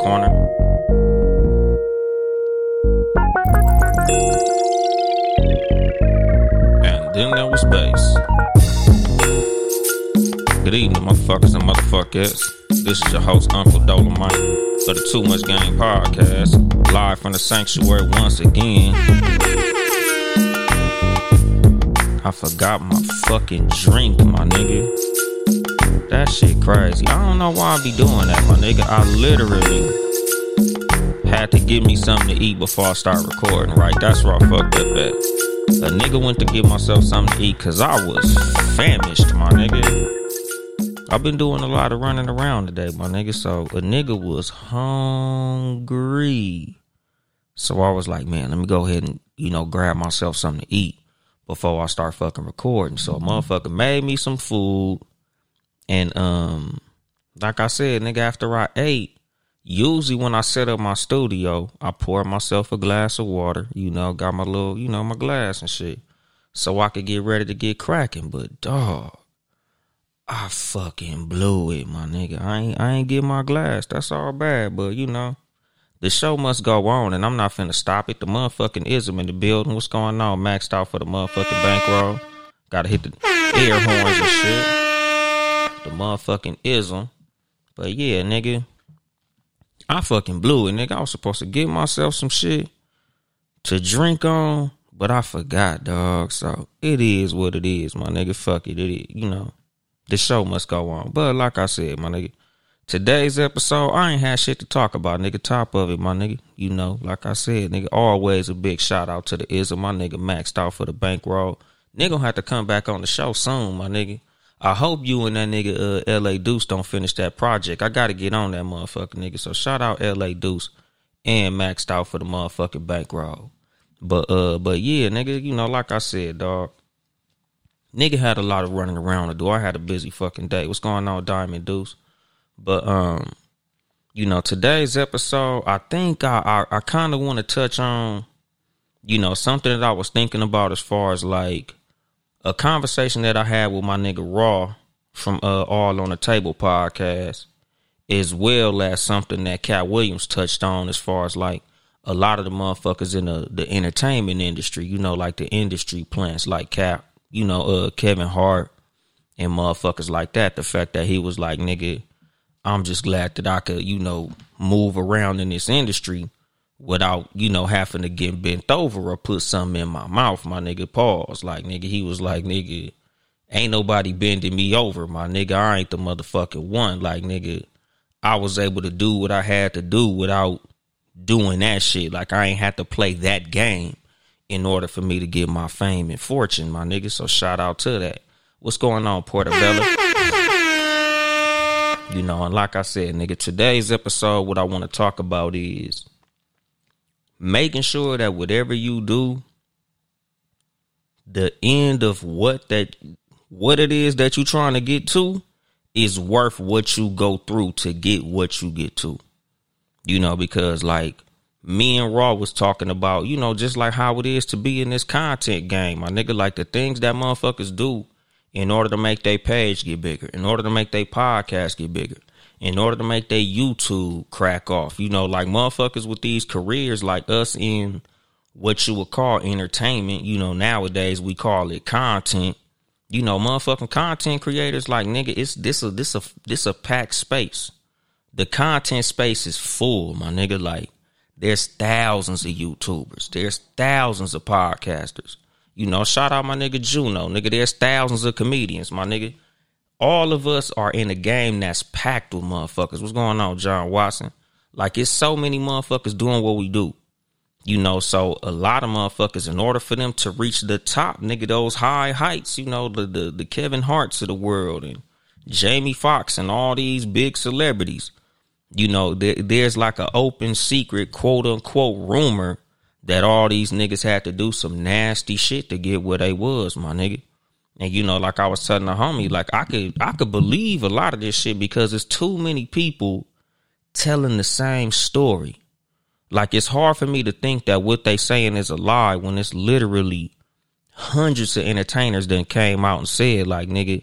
corner. And then there was space. Good evening, motherfuckers and motherfuckers. This is your host, Uncle Dolemite, of the Too Much Game Podcast, live from the sanctuary once again. I forgot my fucking drink, my nigga. That shit crazy. I don't know why I be doing that, my nigga. I literally had to get me something to eat before I start recording, right? That's where I fucked up at. A nigga went to get myself something to eat because I was famished, my nigga. I've been doing a lot of running around today, my nigga. So a nigga was hungry. So I was like, man, let me go ahead and, grab myself something to eat before I start fucking recording. So a motherfucker made me some food. And, like I said, nigga, after I ate, usually when I set up my studio, I pour myself a glass of water, got my little, my glass and shit, so I could get ready to get cracking. But, dog, I fucking blew it, my nigga. I ain't get my glass. That's all bad. But, the show must go on, and I'm not finna stop it. The motherfucking ism in the building. What's going on? Maxed out for the motherfucking bankroll. Gotta hit the air horns and shit. The motherfucking ism. But yeah, nigga, I fucking blew it, nigga. I was supposed to get myself some shit to drink on, but I forgot, dog. So it is what it is, my nigga. Fuck it. It is, the show must go on. But like I said, my nigga, today's episode, I ain't had shit to talk about, nigga. Top of it, my nigga. Like I said, nigga, always a big shout out to the ism. My nigga maxed out for the bankroll. Nigga gonna have to come back on the show soon, my nigga. I hope you and that nigga L.A. Deuce don't finish that project. I got to get on that motherfucker, nigga. So shout out L.A. Deuce and Maxed Out for the motherfucking bankroll. But yeah, nigga, like I said, dog, nigga had a lot of running around to do. I had a busy fucking day. What's going on, Diamond Deuce? But, today's episode, I think I kind of want to touch on, something that I was thinking about as far as like a conversation that I had with my nigga Raw from All on the Table Podcast, as well as something that Cat Williams touched on as far as like a lot of the motherfuckers in the entertainment industry, like the industry plants like Cat, Kevin Hart and motherfuckers like that. The fact that he was like, nigga, I'm just glad that I could, move around in this industry without, having to get bent over or put something in my mouth, my nigga. Pause. Like, nigga, he was like, nigga, ain't nobody bending me over, my nigga. I ain't the motherfucking one. Like, nigga, I was able to do what I had to do without doing that shit. Like, I ain't had to play that game in order for me to get my fame and fortune, my nigga. So shout out to that. What's going on, Portobello? And like I said, nigga, today's episode, what I want to talk about is making sure that whatever you do, the end of what it is that you're trying to get to is worth what you go through to get what you get to. Because like me and Raw was talking about, just like how it is to be in this content game, my nigga, like the things that motherfuckers do in order to make their page get bigger, in order to make their podcast get bigger, in order to make their YouTube crack off. Like motherfuckers with these careers like us in what you would call entertainment, nowadays we call it content. Motherfucking content creators, like nigga, it's this a packed space. The content space is full, my nigga. Like there's thousands of YouTubers, there's thousands of podcasters. Shout out my nigga Juno, nigga, there's thousands of comedians, my nigga. All of us are in a game that's packed with motherfuckers. What's going on, John Watson? Like, it's so many motherfuckers doing what we do. So a lot of motherfuckers, in order for them to reach the top, nigga, those high heights, the Kevin Harts of the world and Jamie Foxx and all these big celebrities, there's like an open secret, quote unquote, rumor that all these niggas had to do some nasty shit to get where they was, my nigga. And, like I was telling a homie, like I could believe a lot of this shit because it's too many people telling the same story. Like, it's hard for me to think that what they saying is a lie when it's literally hundreds of entertainers that came out and said, like, nigga,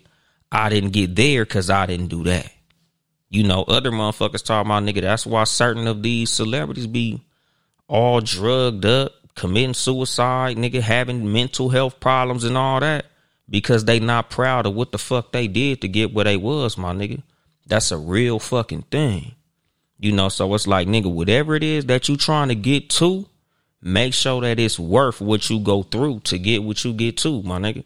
I didn't get there because I didn't do that. You know, other motherfuckers talking about, nigga, that's why certain of these celebrities be all drugged up, committing suicide, nigga, having mental health problems and all that, because they not proud of what the fuck they did to get where they was, my nigga. That's a real fucking thing. You know, so it's like, nigga, whatever it is that you trying to get to, make sure that it's worth what you go through to get what you get to, my nigga.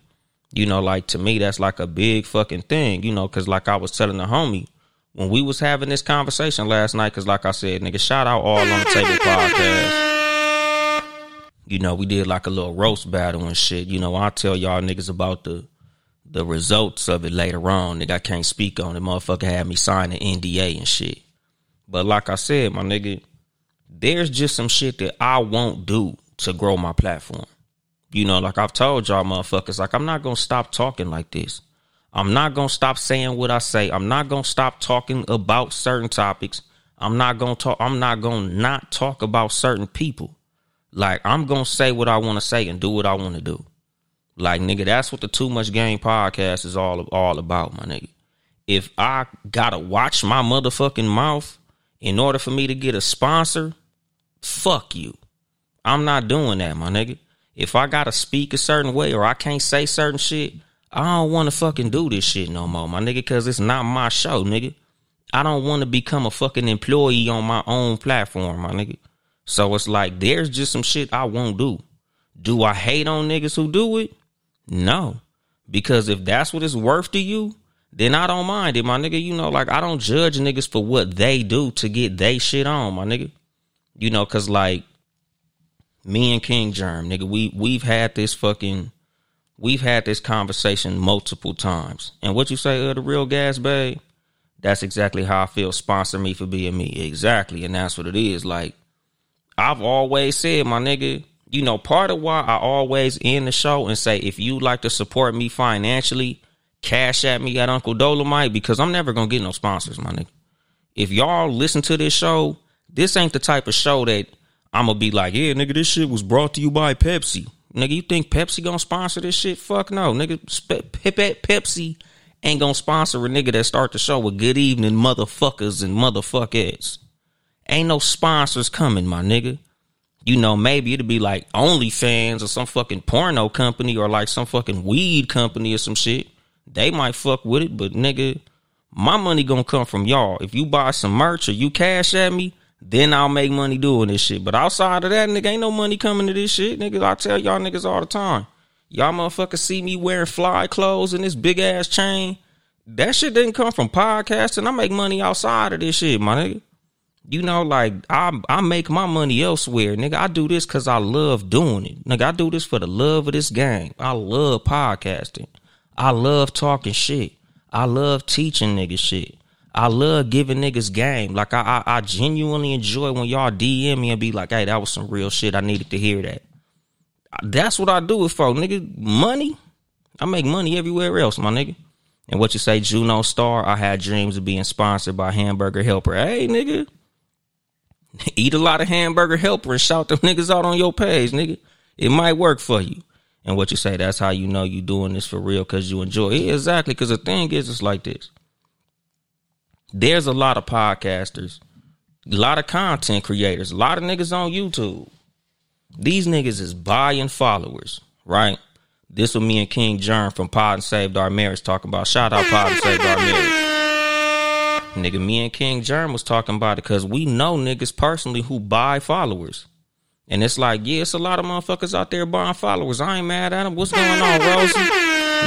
You know, like, to me, that's like a big fucking thing, you know, because like I was telling the homie when we was having this conversation last night, because like I said, nigga, shout out All on the Table Podcast. You know, we did like a little roast battle and shit. You know, I'll tell y'all niggas about the results of it later on. Nigga, I can't speak on it. Motherfucker had me sign an NDA and shit. But like I said, my nigga, there's just some shit that I won't do to grow my platform. You know, like I've told y'all motherfuckers, like I'm not going to stop talking like this. I'm not going to stop saying what I say. I'm not going to stop talking about certain topics. I'm not going to not talk about certain people. Like, I'm going to say what I want to say and do what I want to do. Like, nigga, that's what the Too Much Game podcast is all about, my nigga. If I got to watch my motherfucking mouth in order for me to get a sponsor, fuck you. I'm not doing that, my nigga. If I gotta speak a certain way or I can't say certain shit, I don't wanna fucking do this shit no more, my nigga, cause it's not my show, nigga. I don't wanna become a fucking employee on my own platform, my nigga. So it's like, there's just some shit I won't do. Do I hate on niggas who do it? No. Because if that's what it's worth to you, then I don't mind it, my nigga. You know, like, I don't judge niggas for what they do to get they shit on, my nigga. You know, cause like, me and King Germ, nigga, we've had this conversation multiple times. And what you say, the real gas babe, that's exactly how I feel. Sponsor me for being me. Exactly. And that's what it is. Like, I've always said, my nigga, you know, part of why I always end the show and say, if you like to support me financially, cash at me at Uncle Dolemite, because I'm never going to get no sponsors, my nigga. If y'all listen to this show, this ain't the type of show that I'm going to be like, yeah, nigga, this shit was brought to you by Pepsi. Nigga, you think Pepsi going to sponsor this shit? Fuck no, nigga. Pepsi ain't going to sponsor a nigga that start the show with good evening, motherfuckers and motherfuckers. Ain't no sponsors coming, my nigga. You know, maybe it'll be like OnlyFans or some fucking porno company or like some fucking weed company or some shit. They might fuck with it, but nigga, my money going to come from y'all. If you buy some merch or you cash at me, then I'll make money doing this shit. But outside of that, nigga, ain't no money coming to this shit, nigga. I tell y'all niggas all the time. Y'all motherfuckers see me wearing fly clothes and this big ass chain. That shit didn't come from podcasting. I make money outside of this shit, my nigga. You know, like, I make my money elsewhere, nigga. I do this because I love doing it. Nigga, I do this for the love of this game. I love podcasting. I love talking shit. I love teaching niggas shit. I love giving niggas game. Like, I genuinely enjoy when y'all DM me and be like, hey, that was some real shit. I needed to hear that. That's what I do it for, nigga. Money? I make money everywhere else, my nigga. And what you say, Juno Star? I had dreams of being sponsored by Hamburger Helper. Hey, nigga. Eat a lot of Hamburger Helper and shout them niggas out on your page, nigga. It might work for you. And what you say, that's how you know you doing this for real, because you enjoy it. Exactly, because the thing is, it's like this. There's a lot of podcasters, a lot of content creators, a lot of niggas on YouTube. These niggas is buying followers, right? This was me and King Jern from Pod and Saved Our Marriage talking about. Shout out Pod and Saved Our Marriage. Nigga, me and King Jern was talking about it because we know niggas personally who buy followers. And it's like, yeah, it's a lot of motherfuckers out there buying followers. I ain't mad at them. What's going on, Rosie?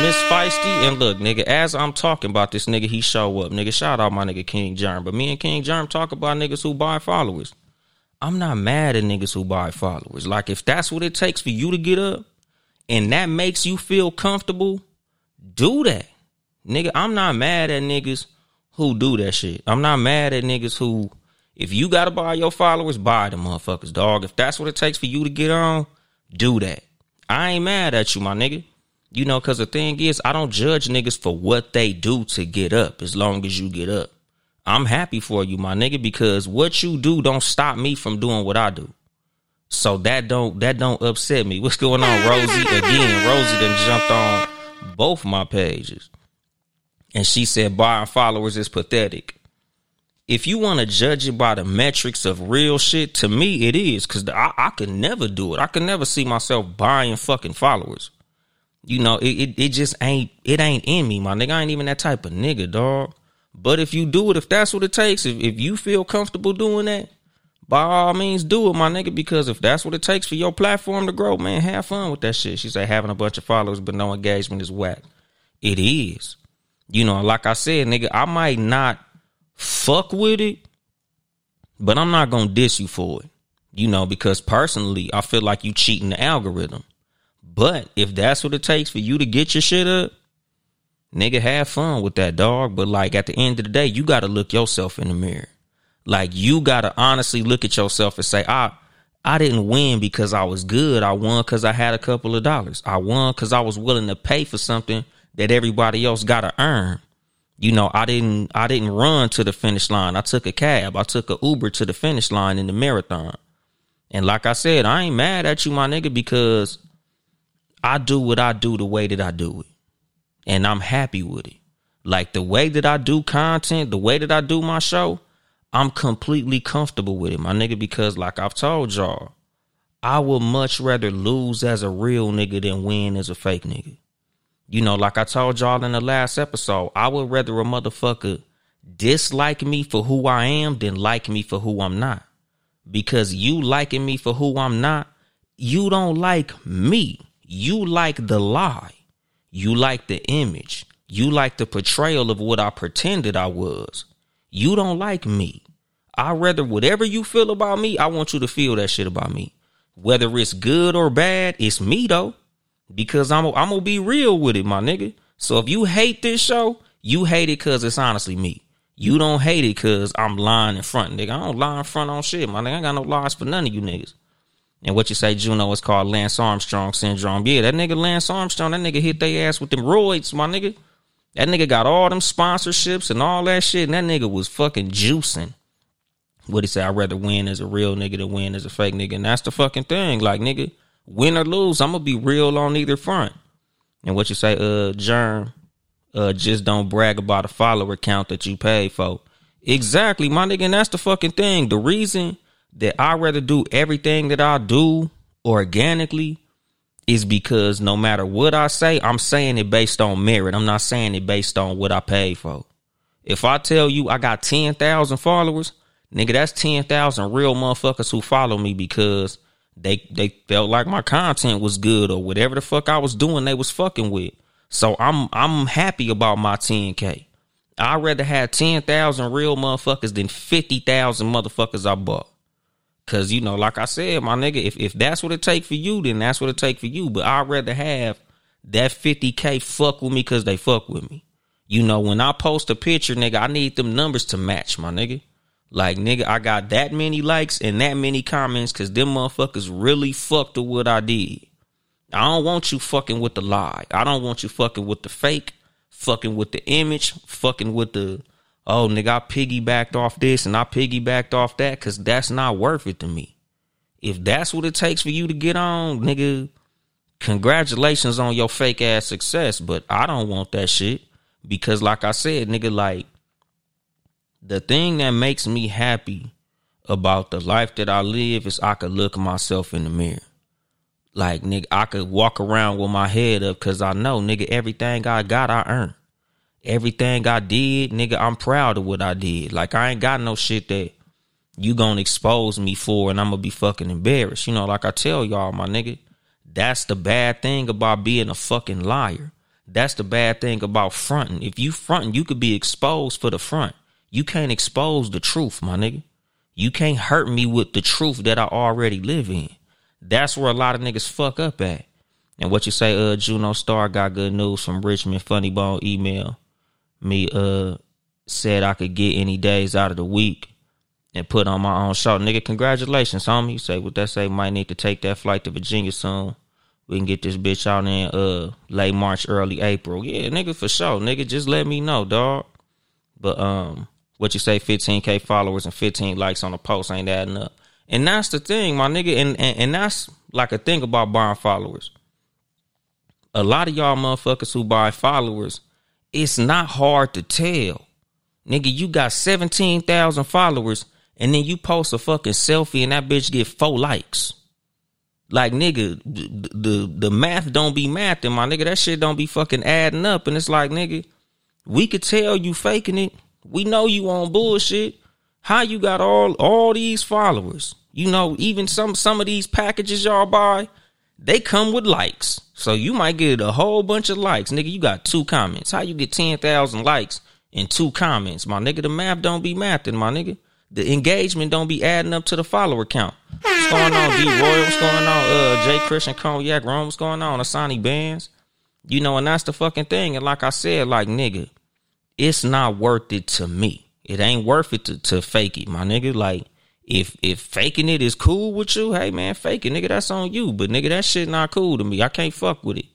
Miss Feisty, and look, nigga, as I'm talking about this, nigga, he show up, nigga. Shout out my nigga King Germ. But me and King Germ talk about niggas who buy followers. I'm not mad at niggas who buy followers. Like, if that's what it takes for you to get up and that makes you feel comfortable, do that. Nigga, I'm not mad at niggas who do that shit. I'm not mad at niggas who, if you gotta buy your followers, buy them motherfuckers, dog. If that's what it takes for you to get on, do that. I ain't mad at you, my nigga. You know, because the thing is, I don't judge niggas for what they do to get up as long as you get up. I'm happy for you, my nigga, because what you do don't stop me from doing what I do. So that don't upset me. What's going on, Rosie? Again, Rosie done jumped on both my pages. And she said buying followers is pathetic. if you want to judge it by the metrics of real shit, to me it is, because I can never do it. I can never see myself buying fucking followers. You know, it just ain't, it ain't in me, my nigga. I ain't even that type of nigga, dog. But if you do it, if that's what it takes, if you feel comfortable doing that, by all means do it, my nigga, because if that's what it takes for your platform to grow, man, have fun with that shit. She said having a bunch of followers but no engagement is whack. It is. You know, like I said, nigga, I might not fuck with it, but I'm not gonna diss you for it. You know, because personally, I feel like you cheating the algorithm. But if that's what it takes for you to get your shit up, nigga, have fun with that, dog. But like at the end of the day, you gotta look yourself in the mirror. Like you gotta honestly look at yourself and say, I didn't win because I was good. I won because I had a couple of dollars. I won because I was willing to pay for something that everybody else gotta earn. You know, I didn't run to the finish line. I took a cab. I took a Uber to the finish line in the marathon. And like I said, I ain't mad at you, my nigga, because I do what I do the way that I do it. And I'm happy with it. Like the way that I do content, the way that I do my show, I'm completely comfortable with it, my nigga, because like I've told y'all, I would much rather lose as a real nigga than win as a fake nigga. You know, like I told y'all in the last episode, I would rather a motherfucker dislike me for who I am than like me for who I'm not. Because you liking me for who I'm not, you don't like me. You like the lie. You like the image. You like the portrayal of what I pretended I was. You don't like me. I rather whatever you feel about me, I want you to feel that shit about me. Whether it's good or bad, it's me though. Because I'm gonna be real with it, my nigga. So if you hate this show, you hate it because it's honestly me. You don't hate it because I'm lying in front, nigga. I don't lie in front on shit, my nigga. I ain't got no lies for none of you niggas. And what you say, Juno, is called Lance Armstrong syndrome. Yeah, that nigga Lance Armstrong, that nigga hit their ass with them roids, my nigga. That nigga got all them sponsorships and all that shit, and that nigga was fucking juicing. What he say, I'd rather win as a real nigga than win as a fake nigga. And that's the fucking thing. Like, nigga, win or lose, I'm gonna be real on either front. And what you say, Germ, just don't brag about a follower count that you paid for. Exactly, my nigga, and that's the fucking thing. The reason that I rather do everything that I do organically is because no matter what I say, I'm saying it based on merit. I'm not saying it based on what I paid for. If I tell you I got 10,000 followers, nigga, that's 10,000 real motherfuckers who follow me because they felt like my content was good or whatever the fuck I was doing they was fucking with. So I'm happy about my 10K. I'd rather have 10,000 real motherfuckers than 50,000 motherfuckers I bought. Cause you know, like I said, my nigga, if that's what it take for you, then that's what it take for you. But I'd rather have that 50K fuck with me cause they fuck with me. You know, when I post a picture, nigga, I need them numbers to match, my nigga. Like, nigga, I got that many likes and that many comments because them motherfuckers really fucked with what I did. I don't want you fucking with the lie. I don't want you fucking with the fake, fucking with the image, fucking with the, oh, nigga, I piggybacked off this and I piggybacked off that, because that's not worth it to me. If that's what it takes for you to get on, nigga, congratulations on your fake ass success. But I don't want that shit because, like I said, nigga, like, the thing that makes me happy about the life that I live is I could look myself in the mirror. Like, nigga, I could walk around with my head up because I know, nigga, everything I got, I earned. Everything I did, nigga, I'm proud of what I did. Like, I ain't got no shit that you gonna expose me for and I'm gonna be fucking embarrassed. You know, like I tell y'all, my nigga, that's the bad thing about being a fucking liar. That's the bad thing about fronting. If you fronting, you could be exposed for the front. You can't expose the truth, my nigga. You can't hurt me with the truth that I already live in. That's where a lot of niggas fuck up at. And what you say, Juno Star got good news from Richmond. Funny Bone email me, said I could get any days out of the week and put on my own show. Nigga, congratulations, homie. You say what that say, might need to take that flight to Virginia soon. We can get this bitch out in late March, early April. Yeah, nigga, for sure. Nigga, just let me know, dog. But what you say, 15K followers and 15 likes on a post ain't adding up. And that's the thing, my nigga. And that's like a thing about buying followers. A lot of y'all motherfuckers who buy followers, it's not hard to tell. Nigga, you got 17,000 followers and then you post a fucking selfie and that bitch get 4 likes. Like, nigga, the math don't be mathing, my nigga. That shit don't be fucking adding up. And it's like, nigga, we could tell you faking it. We know you on bullshit. How you got all these followers? You know, even some of these packages y'all buy, they come with likes. So you might get a whole bunch of likes. Nigga, you got 2 comments. How you get 10,000 likes and 2 comments? My nigga, the math don't be mathing, my nigga. The engagement don't be adding up to the follower count. What's going on, D-Royal? What's going on, J. Christian Cognac Rome? What's going on, Asani Bands? You know, and that's the fucking thing. And like I said, like, nigga, it's not worth it to me. It ain't worth it to fake it, my nigga. Like, if faking it is cool with you, hey, man, fake it, nigga, that's on you. But, nigga, that shit not cool to me. I can't fuck with it.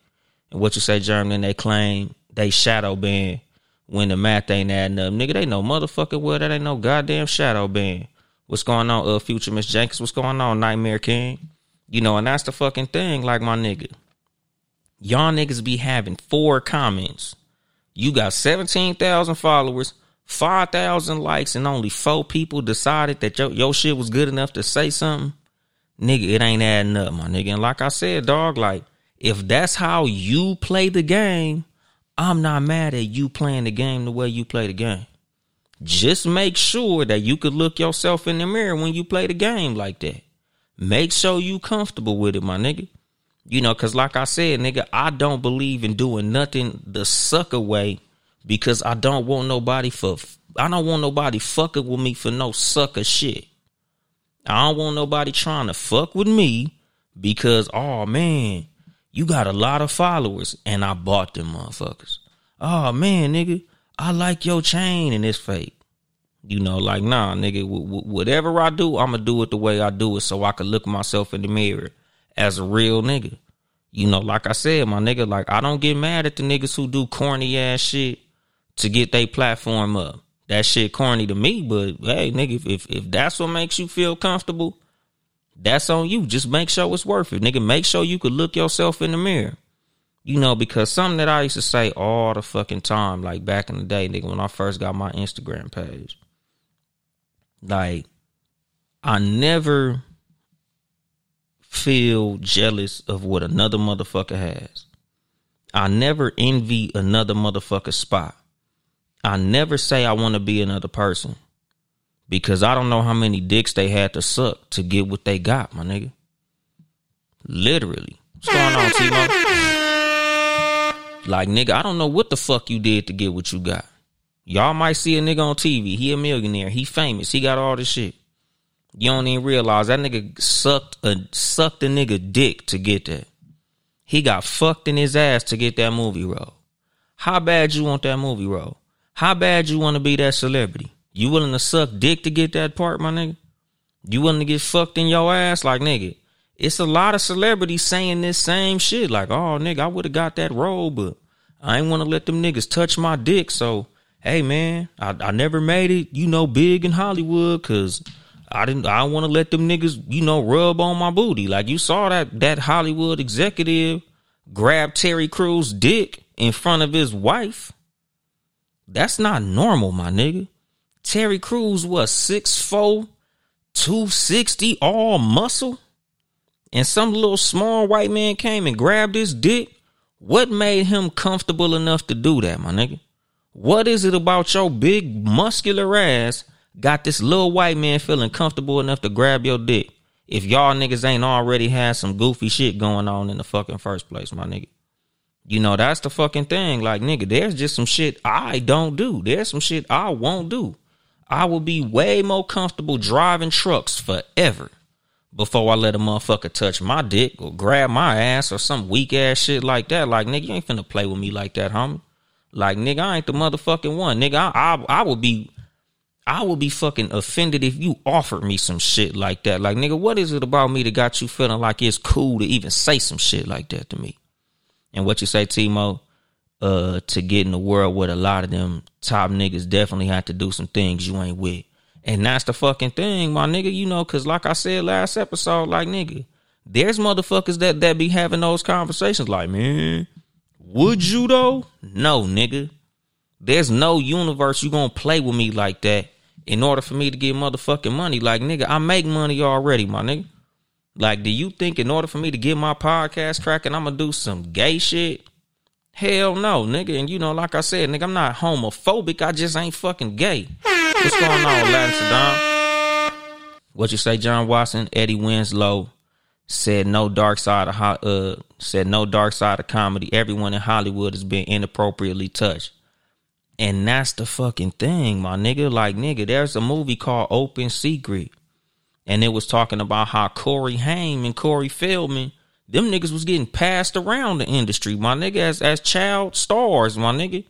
And what you say, German, they claim they shadow ban when the math ain't adding up. Nigga, they know motherfucking well that ain't no goddamn shadow ban. What's going on, Future Miss Jenkins? What's going on, Nightmare King? You know, and that's the fucking thing, like, my nigga. Y'all niggas be having 4 comments. You got 17,000 followers, 5,000 likes, and only 4 people decided that your shit was good enough to say something. Nigga, it ain't adding up, my nigga. And like I said, dog, like, if that's how you play the game, I'm not mad at you playing the game the way you play the game. Just make sure that you could look yourself in the mirror when you play the game like that. Make sure you comfortable with it, my nigga. You know, because like I said, nigga, I don't believe in doing nothing the sucker way. Because I don't want nobody fucking with me for no sucker shit. I don't want nobody trying to fuck with me because, oh man, you got a lot of followers and I bought them motherfuckers. Oh man, nigga, I like your chain and it's fake. You know, like, nah, nigga, whatever I do, I'm going to do it the way I do it so I can look myself in the mirror as a real nigga. You know, like I said, my nigga, like, I don't get mad at the niggas who do corny ass shit to get they platform up. That shit corny to me, but hey, nigga, if that's what makes you feel comfortable, that's on you. Just make sure it's worth it, nigga. Make sure you could look yourself in the mirror. You know, because something that I used to say all the fucking time, like back in the day, nigga, when I first got my Instagram page, like, I never feel jealous of what another motherfucker has. I never envy another motherfucker's spot. I never say I want to be another person because I don't know how many dicks they had to suck to get what they got, my nigga. Literally. What's going on, T-Mo? Like, nigga, I don't know what the fuck you did to get what you got. Y'all might see a nigga on TV. He a millionaire. He famous. He got all this shit. You don't even realize that nigga sucked a nigga dick to get that. He got fucked in his ass to get that movie role. How bad you want that movie role? How bad you want to be that celebrity? You willing to suck dick to get that part, my nigga? You willing to get fucked in your ass? Like, nigga, it's a lot of celebrities saying this same shit. Like, oh, nigga, I would have got that role, but I ain't want to let them niggas touch my dick. So, hey, man, I never made it, you know, big in Hollywood because I don't want to let them niggas, you know, rub on my booty. Like, you saw that Hollywood executive grab Terry Crews' dick in front of his wife. That's not normal, my nigga. Terry Crews was 6'4", 260, all muscle. And some little small white man came and grabbed his dick. What made him comfortable enough to do that, my nigga? What is it about your big muscular ass got this little white man feeling comfortable enough to grab your dick if y'all niggas ain't already had some goofy shit going on in the fucking first place, my nigga? You know, that's the fucking thing. Like, nigga, there's just some shit I don't do. There's some shit I won't do. I will be way more comfortable driving trucks forever before I let a motherfucker touch my dick or grab my ass or some weak ass shit like that. Like, nigga, you ain't finna play with me like that, homie. Like, nigga, I ain't the motherfucking one. Nigga, I would be fucking offended if you offered me some shit like that. Like, nigga, what is it about me that got you feeling like it's cool to even say some shit like that to me? And what you say, T-Mo, to get in the world with a lot of them top niggas definitely have to do some things you ain't with. And that's the fucking thing, my nigga, you know, because like I said last episode, like, nigga, there's motherfuckers that be having those conversations like, man, would you though? No, nigga. There's no universe you gonna play with me like that in order for me to get motherfucking money. Like, nigga, I make money already, my nigga. Like, do you think in order for me to get my podcast cracking, I'm gonna do some gay shit? Hell no, nigga. And you know, like I said, nigga, I'm not homophobic. I just ain't fucking gay. What's going on, Latin Saddam? What you say, John Watson? Eddie Winslow said no dark side of comedy. Everyone in Hollywood has been inappropriately touched. And that's the fucking thing, my nigga. Like, nigga, there's a movie called Open Secret. And it was talking about how Corey Haim and Corey Feldman, them niggas was getting passed around the industry, my nigga, as child stars, my nigga.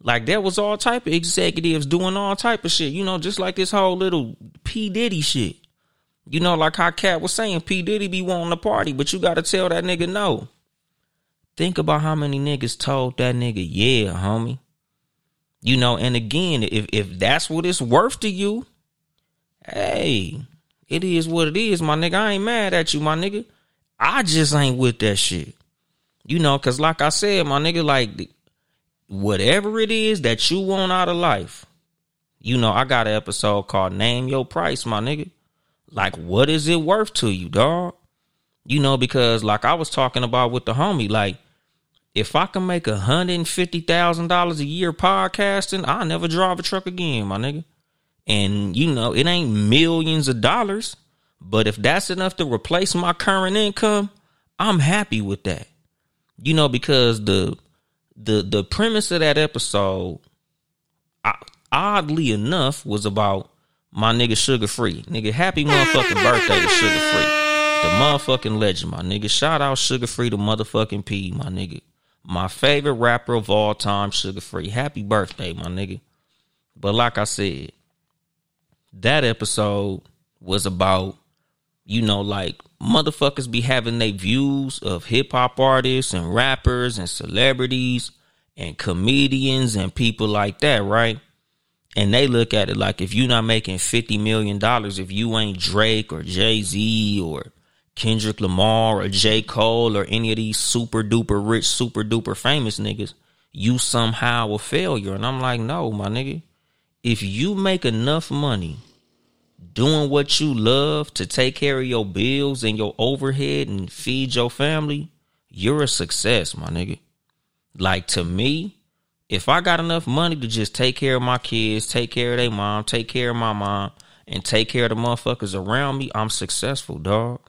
Like, there was all type of executives doing all type of shit, you know, just like this whole little P. Diddy shit. You know, like how Cat was saying, P. Diddy be wanting to party, but you got to tell that nigga no. Think about how many niggas told that nigga, yeah, homie. You know, and again, if that's what it's worth to you, hey, it is what it is, my nigga. I ain't mad at you, my nigga. I just ain't with that shit. You know, because like I said, my nigga, like, whatever it is that you want out of life, you know, I got an episode called Name Your Price, my nigga. Like, what is it worth to you, dog? You know, because like I was talking about with the homie, like, if I can make $150,000 a year podcasting, I'll never drive a truck again, my nigga. And, you know, it ain't millions of dollars, but if that's enough to replace my current income, I'm happy with that. You know, because the premise of that episode, oddly enough, was about my nigga Sugar Free. Nigga, happy motherfucking birthday to Sugar Free, the motherfucking legend, my nigga. Shout out Sugar Free to motherfucking P, my nigga. My favorite rapper of all time, Sugar Free. Happy birthday, my nigga. But like I said, that episode was about, you know, like, motherfuckers be having their views of hip-hop artists and rappers and celebrities and comedians and people like that, right? And they look at it like, if you're not making $50 million, if you ain't Drake or Jay-Z or Kendrick Lamar or J. Cole or any of these super-duper rich, super-duper famous niggas, you somehow a failure. And I'm like, no, my nigga. If you make enough money doing what you love to take care of your bills and your overhead and feed your family, you're a success, my nigga. Like, to me, if I got enough money to just take care of my kids, take care of their mom, take care of my mom, and take care of the motherfuckers around me, I'm successful, dog.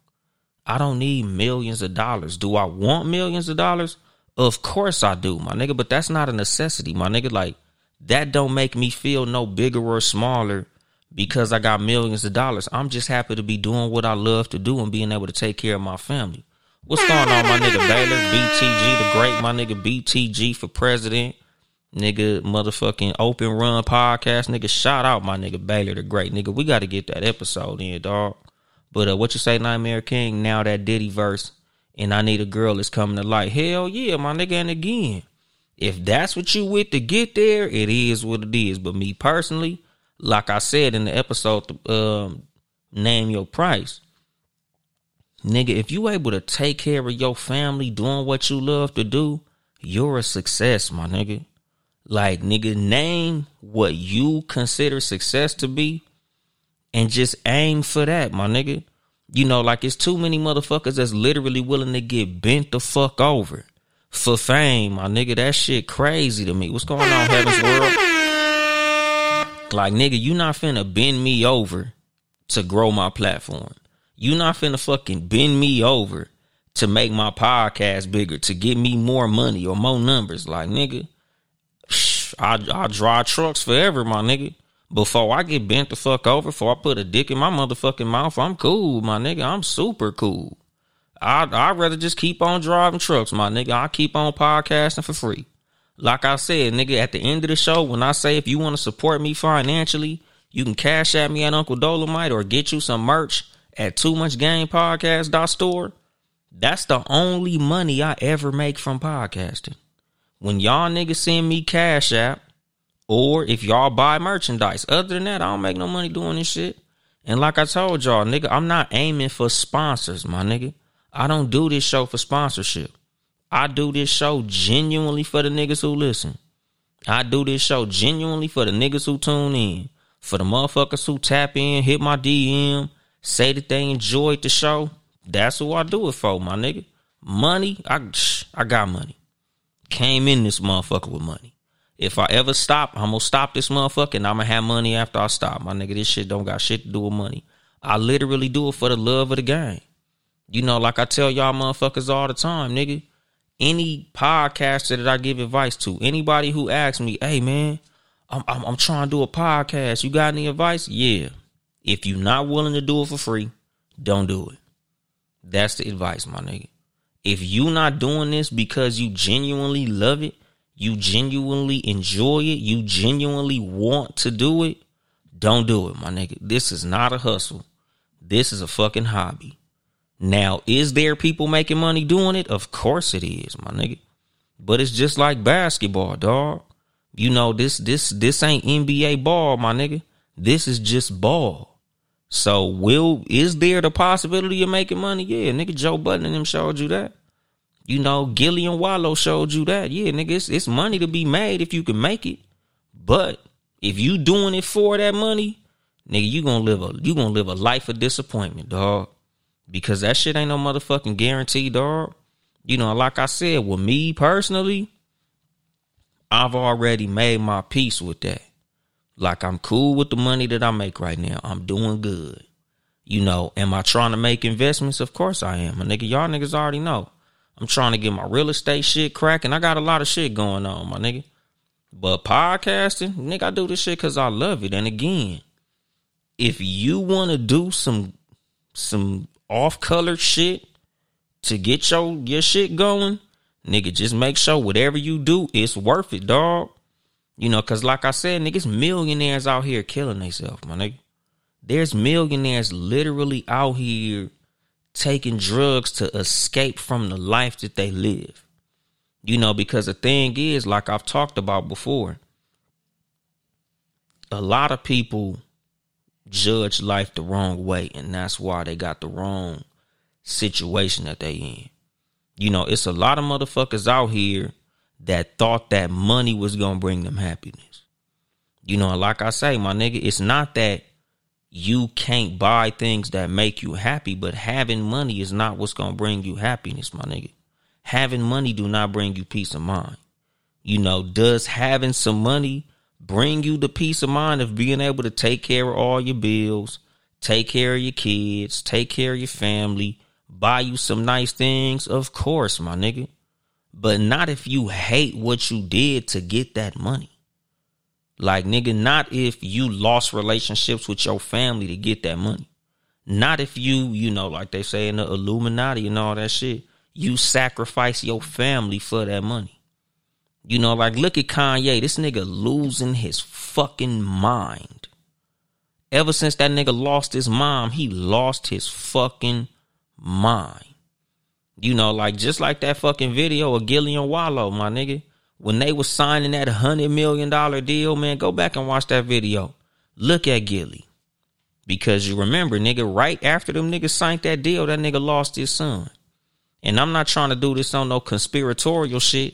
I don't need millions of dollars. Do I want millions of dollars? Of course I do, my nigga, but that's not a necessity, my nigga. Like, that don't make me feel no bigger or smaller because I got millions of dollars. I'm just happy to be doing what I love to do and being able to take care of my family. What's going on, my nigga Baylor? BTG the Great, my nigga. BTG for president. Nigga, motherfucking Open Run Podcast. Nigga, shout out my nigga Baylor the Great. Nigga, we got to get that episode in, dog. But what you say, Nightmare King? Now that Diddy verse, and I Need a Girl is coming to light. Hell yeah, my nigga. And again, if that's what you with to get there, it is what it is. But me personally, like I said in the episode, Name Your Price, nigga, if you able to take care of your family doing what you love to do, you're a success, my nigga. Like, nigga, name what you consider success to be and just aim for that, my nigga. You know, like, it's too many motherfuckers that's literally willing to get bent the fuck over for fame, my nigga. That shit crazy to me. What's going on, Heaven's World? Like, nigga, you not finna bend me over to grow my platform. You not finna fucking bend me over to make my podcast bigger, to get me more money or more numbers. Like, nigga, I drive trucks forever, my nigga. Before I get bent the fuck over, before I put a dick in my motherfucking mouth, I'm cool, my nigga. I'm super cool. I'd rather just keep on driving trucks, my nigga. I keep on podcasting for free. Like I said, nigga, at the end of the show, when I say if you want to support me financially, you can cash at me at Uncle Dolemite or get you some merch at toomuchgamepodcast.store. That's the only money I ever make from podcasting. When y'all niggas send me cash app or if y'all buy merchandise, other than that, I don't make no money doing this shit. And like I told y'all, nigga, I'm not aiming for sponsors, my nigga. I don't do this show for sponsorship. I do this show genuinely for the niggas who listen. I do this show genuinely for the niggas who tune in, for the motherfuckers who tap in, hit my DM, say that they enjoyed the show. That's who I do it for, my nigga. Money, I got money. Came in this motherfucker with money. If I ever stop, I'm gonna stop this motherfucker, and I'm gonna have money after I stop. My nigga, this shit don't got shit to do with money. I literally do it for the love of the game. You know, like I tell y'all motherfuckers all the time, nigga. Any podcaster that I give advice to, anybody who asks me, hey man, I'm trying to do a podcast, you got any advice? Yeah. If you're not willing to do it for free, don't do it. That's the advice, my nigga. If you not doing this because you genuinely love it, you genuinely enjoy it, you genuinely want to do it, don't do it, my nigga. This is not a hustle. This is a fucking hobby. Now, is there people making money doing it? Of course it is, my nigga. But it's just like basketball, dog. You know, this ain't NBA ball, my nigga. This is just ball. So is there the possibility of making money? Yeah, nigga, Joe Budden and them showed you that. You know, Gilly and Wallow showed you that. Yeah, nigga, it's money to be made if you can make it. But if you doing it for that money, nigga, you gonna live a life of disappointment, dog. Because that shit ain't no motherfucking guarantee, dog. You know, like I said, with me personally, I've already made my peace with that. Like, I'm cool with the money that I make right now. I'm doing good. You know, am I trying to make investments? Of course I am. My nigga, y'all niggas already know. I'm trying to get my real estate shit cracking. I got a lot of shit going on, my nigga. But podcasting, nigga, I do this shit because I love it. And again, if you want to do some off-color shit to get your shit going, nigga, just make sure whatever you do, it's worth it, dog. You know, because like I said, niggas, millionaires out here killing themselves, my nigga. There's millionaires literally out here taking drugs to escape from the life that they live. You know, because the thing is, like I've talked about before, a lot of people judge life the wrong way, and that's why they got the wrong situation that they in. You know, it's a lot of motherfuckers out here that thought that money was gonna bring them happiness. You know, like I say, my nigga, it's not that you can't buy things that make you happy, but having money is not what's gonna bring you happiness, my nigga. Having money do not bring you peace of mind. You know, does having some money bring you the peace of mind of being able to take care of all your bills, take care of your kids, take care of your family, buy you some nice things? Of course, my nigga. But not if you hate what you did to get that money. Like, nigga, not if you lost relationships with your family to get that money. Not if you know, like they say in the Illuminati and all that shit, you sacrifice your family for that money. You know, like, look at Kanye. This nigga losing his fucking mind. Ever since that nigga lost his mom, he lost his fucking mind. You know, like, just like that fucking video of Gilly and Wallow, my nigga. When they was signing that $100 million deal, man, go back and watch that video. Look at Gilly. Because you remember, nigga, right after them niggas signed that deal, that nigga lost his son. And I'm not trying to do this on no conspiratorial shit.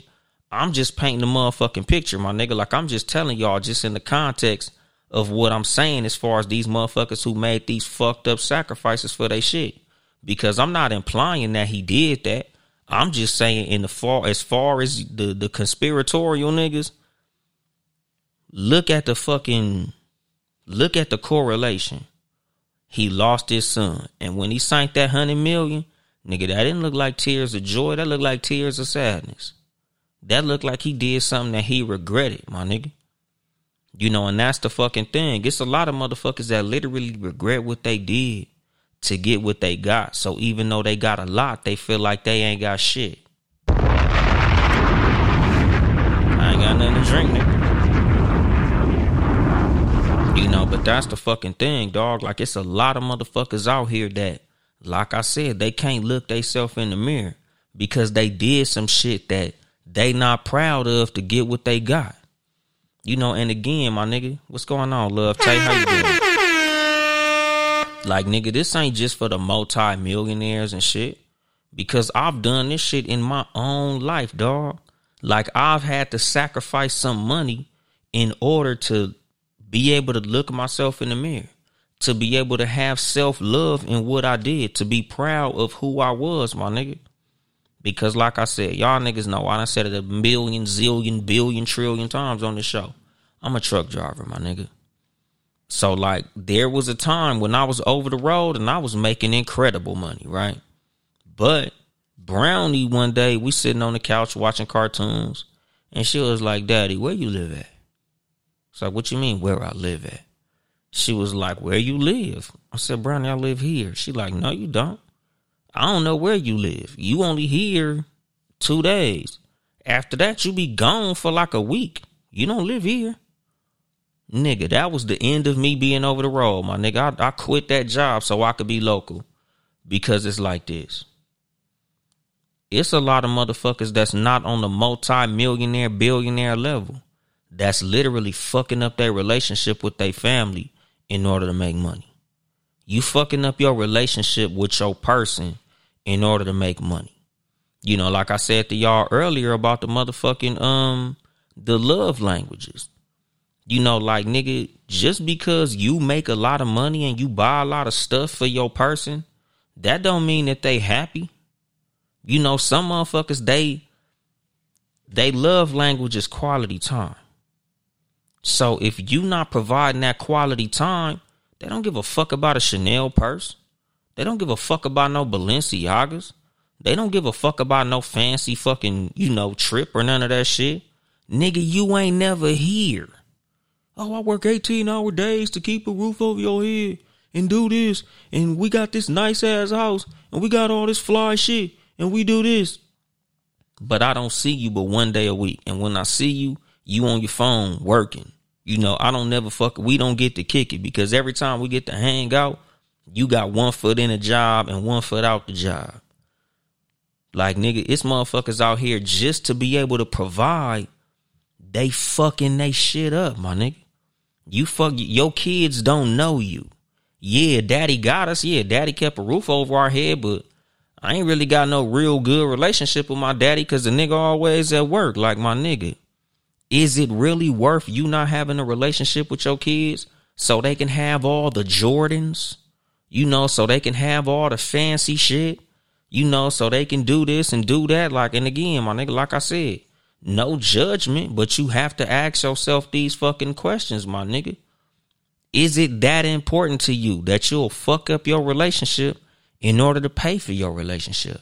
I'm just painting the motherfucking picture, my nigga. Like, I'm just telling y'all just in the context of what I'm saying as far as these motherfuckers who made these fucked up sacrifices for their shit. Because I'm not implying that he did that. I'm just saying in the far as the conspiratorial niggas, look at the correlation. He lost his son. And when he sank that $100 million, nigga, that didn't look like tears of joy. That looked like tears of sadness. That looked like he did something that he regretted, my nigga. You know, and that's the fucking thing. It's a lot of motherfuckers that literally regret what they did to get what they got. So even though they got a lot, they feel like they ain't got shit. I ain't got nothing to drink, nigga. You know, but that's the fucking thing, dog. Like, it's a lot of motherfuckers out here that, like I said, they can't look theyself in the mirror because they did some shit that they not proud of to get what they got. You know, and again, my nigga, what's going on, love? Tay, how you doing? Like, nigga, this ain't just for the multi-millionaires and shit. Because I've done this shit in my own life, dog. Like, I've had to sacrifice some money in order to be able to look myself in the mirror, to be able to have self-love in what I did, to be proud of who I was, my nigga. Because like I said, y'all niggas know, I done said it a million, zillion, billion, trillion times on this show. I'm a truck driver, my nigga. So, like, there was a time when I was over the road and I was making incredible money, right? But Brownie, one day, we sitting on the couch watching cartoons, and she was like, "Daddy, where you live at?" It's like, "What you mean, where I live at?" She was like, "Where you live?" I said, "Brownie, I live here." She like, "No, you don't. I don't know where you live. You only here 2 days. After that, you be gone for like a week. You don't live here." Nigga, that was the end of me being over the road, my nigga. I quit that job so I could be local, because it's like this. It's a lot of motherfuckers that's not on the multi-millionaire, billionaire level that's literally fucking up their relationship with their family in order to make money. You fucking up your relationship with your person in order to make money. You know, like I said to y'all earlier about the motherfucking, the love languages. You know, like, nigga, just because you make a lot of money and you buy a lot of stuff for your person, that don't mean that they happy. You know, some motherfuckers, they love language is quality time. So if you not providing that quality time, they don't give a fuck about a Chanel purse. They don't give a fuck about no Balenciagas. They don't give a fuck about no fancy fucking, you know, trip or none of that shit. Nigga, you ain't never here. "Oh, I work 18-hour days to keep a roof over your head and do this. And we got this nice-ass house. And we got all this fly shit. And we do this. But I don't see you but one day a week. And when I see you, you on your phone working. You know, I don't never fuck. We don't get to kick it, because every time we get to hang out, you got one foot in a job and one foot out the job. Like, nigga, it's motherfuckers out here just to be able to provide. They fucking they shit up, my nigga. You fuck, your kids don't know you. Yeah, daddy got us. Yeah, daddy kept a roof over our head, but I ain't really got no real good relationship with my daddy because the nigga always at work. Like, my nigga, is it really worth you not having a relationship with your kids so they can have all the Jordans, you know, so they can have all the fancy shit, you know, so they can do this and do that? Like, and again, my nigga, like I said, no judgment, but you have to ask yourself these fucking questions, my nigga. Is it that important to you that you'll fuck up your relationship in order to pay for your relationship?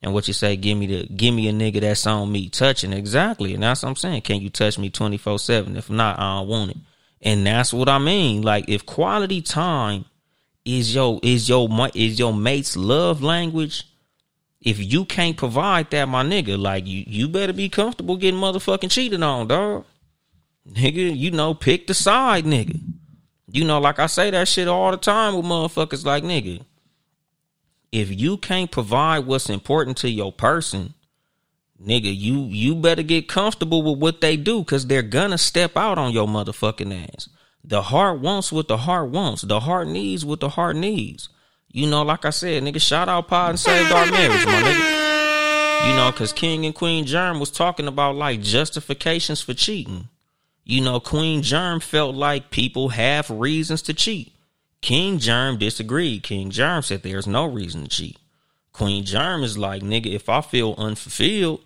And what you say, give me a nigga that's on me touching. Exactly. And that's what I'm saying. Can you touch me 24/7? If not, I don't want it. And that's what I mean. Like, if quality time is your mate's love language, if you can't provide that, my nigga, like, you better be comfortable getting motherfucking cheated on, dog. Nigga, you know, pick the side, nigga. You know, like I say that shit all the time with motherfuckers, like, nigga, if you can't provide what's important to your person, nigga, you better get comfortable with what they do, because they're gonna step out on your motherfucking ass. The heart wants what the heart wants. The heart needs what the heart needs. You know, like I said, nigga, shout out Pod and Saved Our Marriage, my nigga. You know, because King and Queen Germ was talking about, like, justifications for cheating. You know, Queen Germ felt like people have reasons to cheat. King Germ disagreed. King Germ said there's no reason to cheat. Queen Germ is like, nigga, if I feel unfulfilled,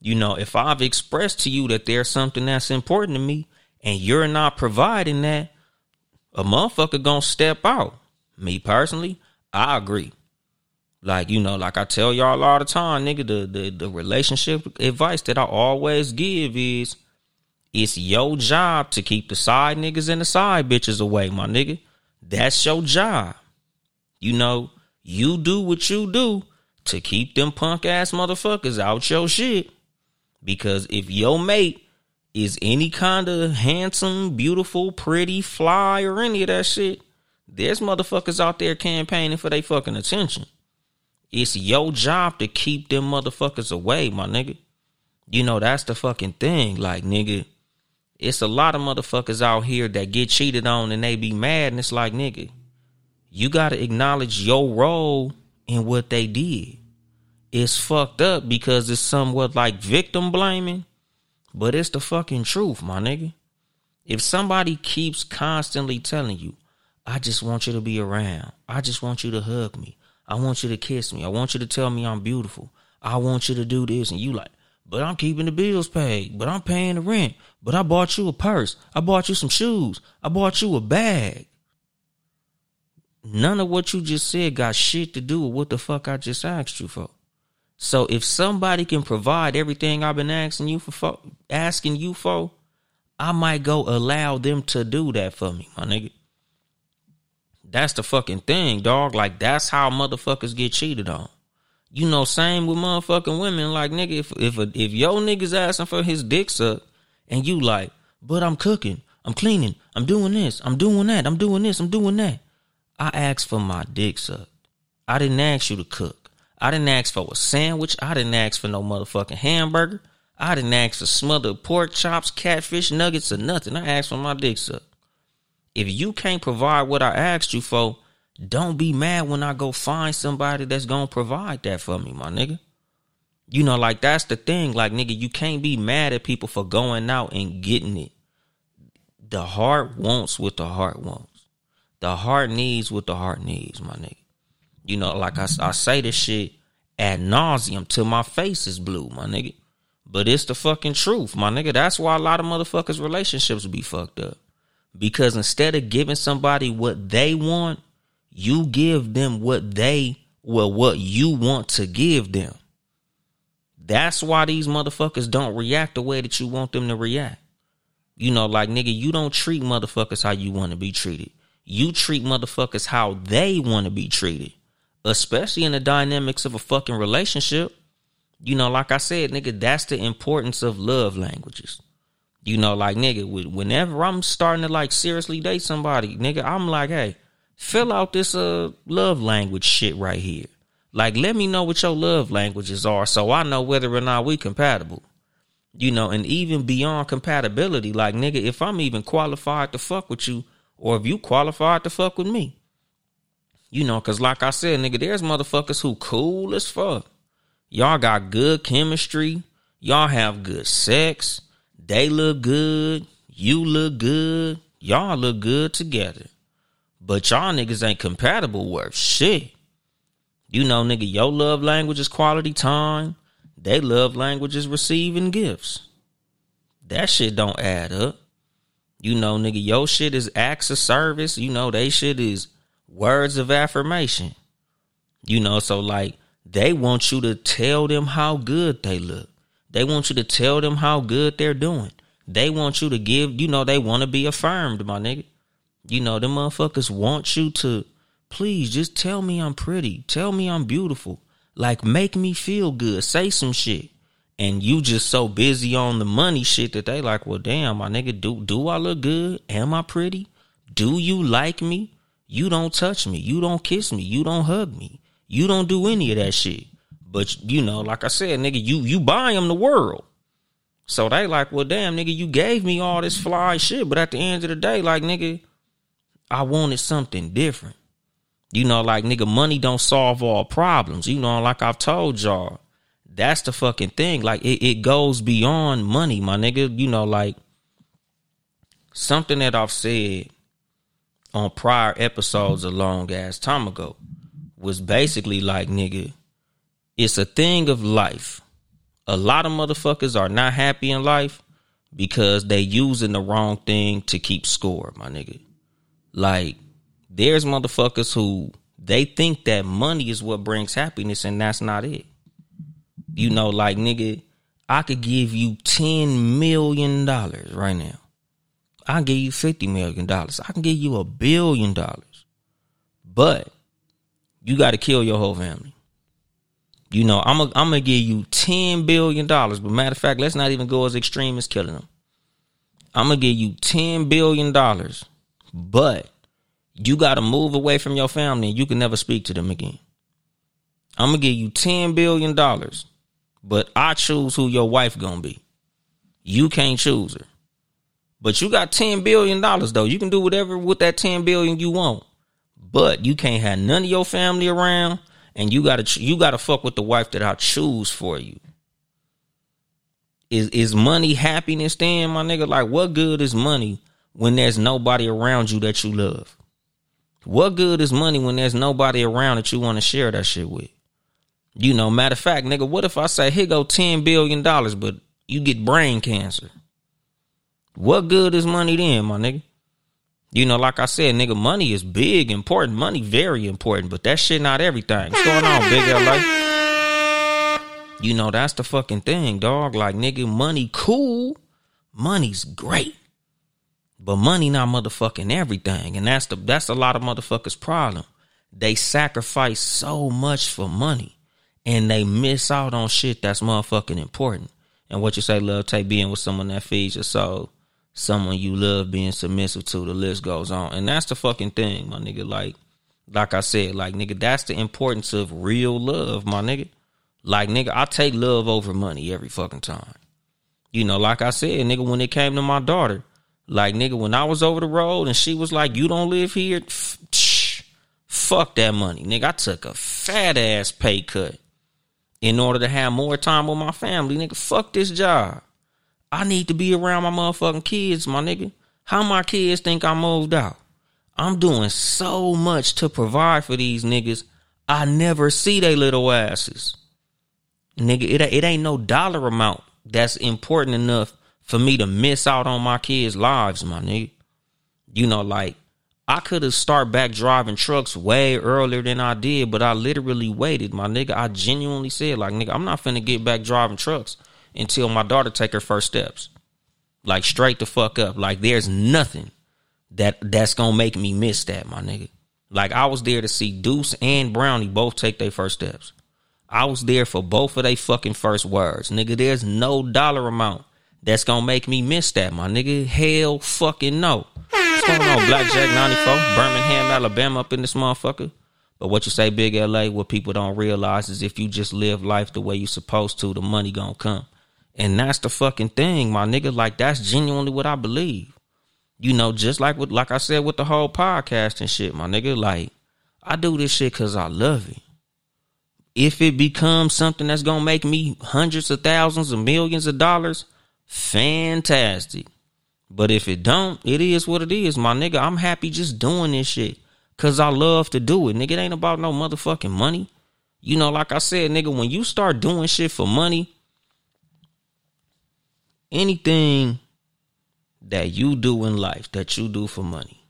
you know, if I've expressed to you that there's something that's important to me and you're not providing that, a motherfucker gonna step out. Me personally, I agree. Like, you know, like I tell y'all all the time, nigga, the relationship advice that I always give is, it's your job to keep the side niggas and the side bitches away, my nigga. That's your job. You know, you do what you do to keep them punk ass motherfuckers out your shit. Because if your mate is any kind of handsome, beautiful, pretty, fly, or any of that shit, there's motherfuckers out there campaigning for their fucking attention. It's your job to keep them motherfuckers away, my nigga. You know, that's the fucking thing. Like, nigga, it's a lot of motherfuckers out here that get cheated on and they be mad. And it's like, nigga, you got to acknowledge your role in what they did. it's fucked up because it's somewhat like victim blaming, but it's the fucking truth, my nigga. If somebody keeps constantly telling you, I just want you to be around. I just want you to hug me. I want you to kiss me. I want you to tell me I'm beautiful. I want you to do this. And you like, but I'm keeping the bills paid. But I'm paying the rent. But I bought you a purse. I bought you some shoes. I bought you a bag. None of what you just said got shit to do with what the fuck I just asked you for. So if somebody can provide everything I've been asking you for, I might go allow them to do that for me, my nigga. That's the fucking thing, dog. Like, that's how motherfuckers get cheated on. You know, same with motherfucking women. Like, nigga, if your nigga's asking for his dick suck, and you like, but I'm cooking, I'm cleaning, I'm doing this, I'm doing that, I'm doing this, I'm doing that. I asked for my dick sucked. I didn't ask you to cook. I didn't ask for a sandwich. I didn't ask for no motherfucking hamburger. I didn't ask for smothered pork chops, catfish, nuggets, or nothing. I asked for my dick sucked. If you can't provide what I asked you for, don't be mad when I go find somebody that's going to provide that for me, my nigga. You know, like, that's the thing. Like, nigga, you can't be mad at people for going out and getting it. The heart wants what the heart wants. The heart needs what the heart needs, my nigga. You know, like I say this shit ad nauseum till my face is blue, my nigga. But it's the fucking truth, my nigga. That's why a lot of motherfuckers' relationships be fucked up. Because instead of giving somebody what they want, you give them what you want to give them. That's why these motherfuckers don't react the way that you want them to react. You know, like, nigga, you don't treat motherfuckers how you want to be treated. You treat motherfuckers how they want to be treated, especially in the dynamics of a fucking relationship. You know, like I said, nigga, that's the importance of love languages. You know, like, nigga, whenever I'm starting to, like, seriously date somebody, nigga, I'm like, hey, fill out this love language shit right here. Like, let me know what your love languages are so I know whether or not we compatible. You know, and even beyond compatibility, like, nigga, if I'm even qualified to fuck with you, or if you qualified to fuck with me. You know, because like I said, nigga, there's motherfuckers who cool as fuck. Y'all got good chemistry. Y'all have good sex. They look good. You look good. Y'all look good together. But y'all niggas ain't compatible worth shit. You know, nigga, your love language is quality time. They love language is receiving gifts. That shit don't add up. You know, nigga, your shit is acts of service. You know, they shit is words of affirmation. You know, so like, they want you to tell them how good they look. They want you to tell them how good they're doing. They want you to give, you know, they want to be affirmed, my nigga. You know, them motherfuckers want you to, please, just tell me I'm pretty. Tell me I'm beautiful. Like, make me feel good. Say some shit. And you just so busy on the money shit that they like, well, damn, my nigga, do I look good? Am I pretty? Do you like me? You don't touch me. You don't kiss me. You don't hug me. You don't do any of that shit. But, you know, like I said, nigga, you buy them the world. So they like, well, damn, nigga, you gave me all this fly shit. But at the end of the day, like, nigga, I wanted something different. You know, like, nigga, money don't solve all problems. You know, like I've told y'all. That's the fucking thing. Like, it goes beyond money, my nigga. You know, like, something that I've said on prior episodes a long ass time ago was basically like, nigga, it's a thing of life. A lot of motherfuckers are not happy in life because they using the wrong thing to keep score, my nigga. Like, there's motherfuckers who they think that money is what brings happiness, and that's not it. You know, like, nigga, I could give you $10 million right now. I can give you $50 million. I can give you $1 billion. But you got to kill your whole family. You know, I'm going to give you $10 billion. But matter of fact, let's not even go as extreme as killing them. I'm going to give you $10 billion. But you got to move away from your family and you can never speak to them again. I'm going to give you $10 billion. But I choose who your wife gonna be. You can't choose her. But you got $10 billion though. You can do whatever with that $10 billion you want. But you can't have none of your family around. And you gotta fuck with the wife that I choose for you. Is money happiness then, my nigga? Like, what good is money when there's nobody around you that you love? What good is money when there's nobody around that you want to share that shit with? You know, matter of fact, nigga, what if I say, here go $10 billion, but you get brain cancer? What good is money then, my nigga? You know, like I said, nigga, money is big, important. Money very important, but that shit not everything. What's going on, Big LA? You know, that's the fucking thing, dog. Like, nigga, money cool. Money's great. But money not motherfucking everything. And that's a lot of motherfuckers' problem. They sacrifice so much for money. And they miss out on shit that's motherfucking important. And what you say, love, take being with someone that feeds your soul. Someone you love, being submissive to. The list goes on. And that's the fucking thing, my nigga. Like I said, like, nigga, that's the importance of real love, my nigga. Like, nigga, I take love over money every fucking time. You know, like I said, nigga, when it came to my daughter. Like, nigga, when I was over the road and she was like, you don't live here, fuck that money. Nigga, I took a fat ass pay cut in order to have more time with my family. Nigga, fuck this job. I need to be around my motherfucking kids, my nigga. How my kids think I moved out? I'm doing so much to provide for these niggas. I never see they little asses. Nigga, it ain't no dollar amount that's important enough for me to miss out on my kids' lives, my nigga. You know, like, I could have started back driving trucks way earlier than I did, but I literally waited, my nigga. I genuinely said, like, nigga, I'm not finna get back driving trucks until my daughter take her first steps. Like, straight the fuck up. Like, there's nothing that's gonna make me miss that, my nigga. Like, I was there to see Deuce and Brownie both take their first steps. I was there for both of they fucking first words. Nigga, there's no dollar amount that's gonna make me miss that, my nigga. Hell fucking no. What's going on, Blackjack 94, Birmingham, Alabama, up in this motherfucker? But what you say, Big LA, what people don't realize is if you just live life the way you supposed to, the money gonna come. And that's the fucking thing, my nigga. Like, that's genuinely what I believe. You know, just like with, like I said, with the whole podcast and shit, my nigga. Like, I do this shit cause I love it. If it becomes something that's gonna make me hundreds of thousands and millions of dollars, fantastic. But if it don't, it is what it is, my nigga. I'm happy just doing this shit cause I love to do it, nigga. It ain't about no motherfucking money. You know, like I said, nigga, when you start doing shit for money, anything that you do in life that you do for money,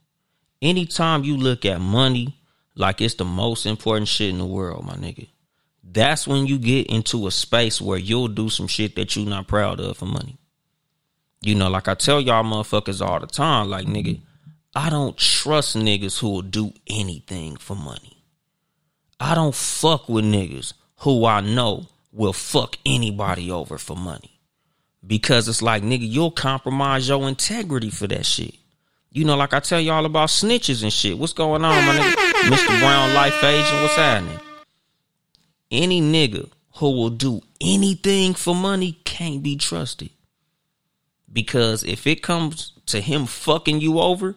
anytime you look at money like it's the most important shit in the world, my nigga, that's when you get into a space where you'll do some shit that you not proud of for money. You know, like I tell y'all motherfuckers all the time, like, nigga, I don't trust niggas who will do anything for money. I don't fuck with niggas who I know will fuck anybody over for money. Because it's like, nigga, you'll compromise your integrity for that shit. You know, like I tell y'all about snitches and shit. What's going on, my nigga? Mr. Brown, life agent, what's happening? Any nigga who will do anything for money can't be trusted. Because if it comes to him fucking you over,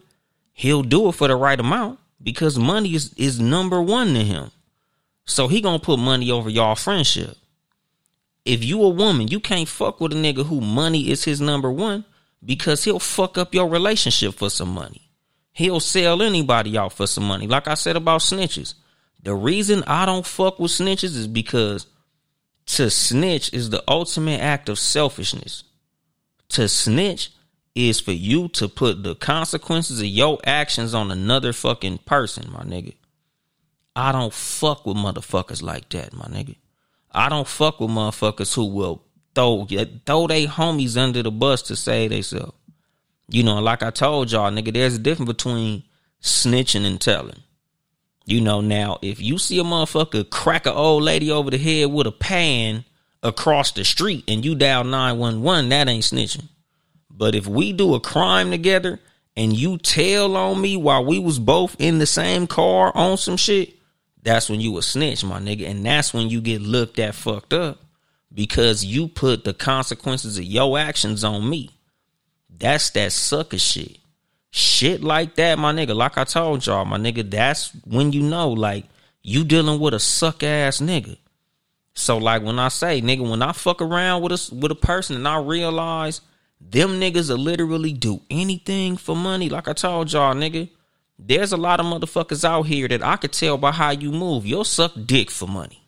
he'll do it for the right amount because money is number one to him. So he gonna put money over y'all friendship. If you a woman, you can't fuck with a nigga who money is his number one because he'll fuck up your relationship for some money. He'll sell anybody out for some money. Like I said about snitches. The reason I don't fuck with snitches is because to snitch is the ultimate act of selfishness. To snitch is for you to put the consequences of your actions on another fucking person, my nigga. I don't fuck with motherfuckers like that, my nigga. I don't fuck with motherfuckers who will throw they homies under the bus to save themselves. You know, like I told y'all, nigga, there's a difference between snitching and telling. You know, now, if you see a motherfucker crack an old lady over the head with a pan across the street and you dial 911, that ain't snitching. But if we do a crime together and you tell on me while we was both in the same car on some shit, that's when you a snitch, my nigga. And that's when you get looked at fucked up because you put the consequences of your actions on me. That's that sucker shit. Shit like that, my nigga. Like I told y'all, my nigga, that's when you know, like, you dealing with a suck ass nigga. So like when I say, nigga, when I fuck around with a person and I realize them niggas will literally do anything for money, like I told y'all, nigga, there's a lot of motherfuckers out here that I could tell by how you move. You'll suck dick for money.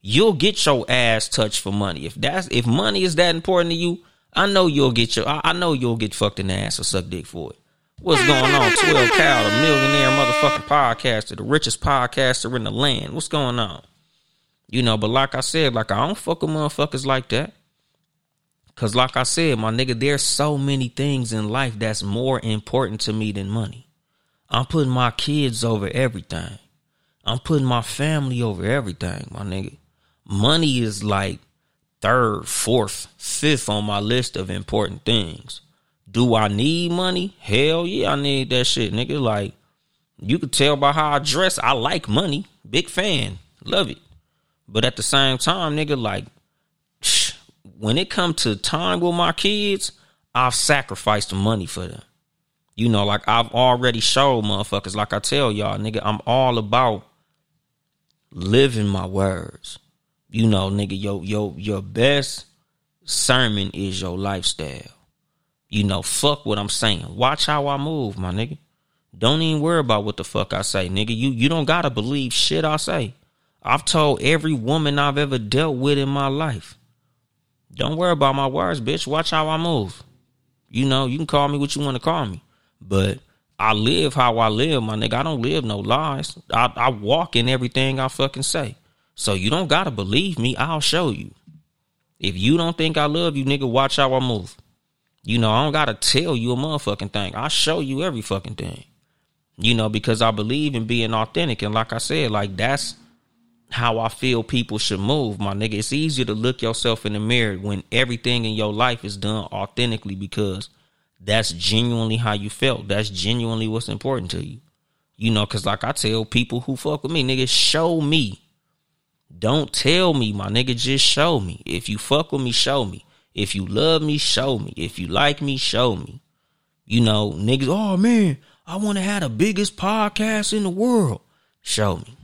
You'll get your ass touched for money. If money is that important to you, I know you'll get I know you'll get fucked in the ass or suck dick for it. What's going on, 12 Cal, the millionaire motherfucking podcaster, the richest podcaster in the land? What's going on? You know, but like I said, like I don't fuck with motherfuckers like that. Cause like I said, my nigga, there's so many things in life that's more important to me than money. I'm putting my kids over everything. I'm putting my family over everything, my nigga. Money is like third, fourth, fifth on my list of important things. Do I need money? Hell yeah, I need that shit, nigga. Like, you could tell by how I dress, I like money. Big fan. Love it. But at the same time, nigga, like, when it comes to time with my kids, I've sacrificed the money for them. You know, like, I've already showed motherfuckers, like I tell y'all, nigga, I'm all about living my words. You know, nigga, your best sermon is your lifestyle. You know, fuck what I'm saying. Watch how I move, my nigga. Don't even worry about what the fuck I say, nigga. You don't gotta believe shit I say. I've told every woman I've ever dealt with in my life, don't worry about my words, bitch. Watch how I move. You know, you can call me what you want to call me, but I live how I live, my nigga. I don't live no lies. I walk in everything I fucking say. So you don't gotta believe me. I'll show you. If you don't think I love you, nigga, watch how I move. You know, I don't got to tell you a motherfucking thing. I show you every fucking thing, you know, because I believe in being authentic. And like I said, like, that's how I feel people should move, my nigga. It's easier to look yourself in the mirror when everything in your life is done authentically, because that's genuinely how you felt. That's genuinely what's important to you, you know, because like I tell people who fuck with me, nigga, show me. Don't tell me, my nigga, just show me. If you fuck with me, show me. If you love me, show me. If you like me, show me. You know, niggas, oh man, I want to have the biggest podcast in the world. Show me.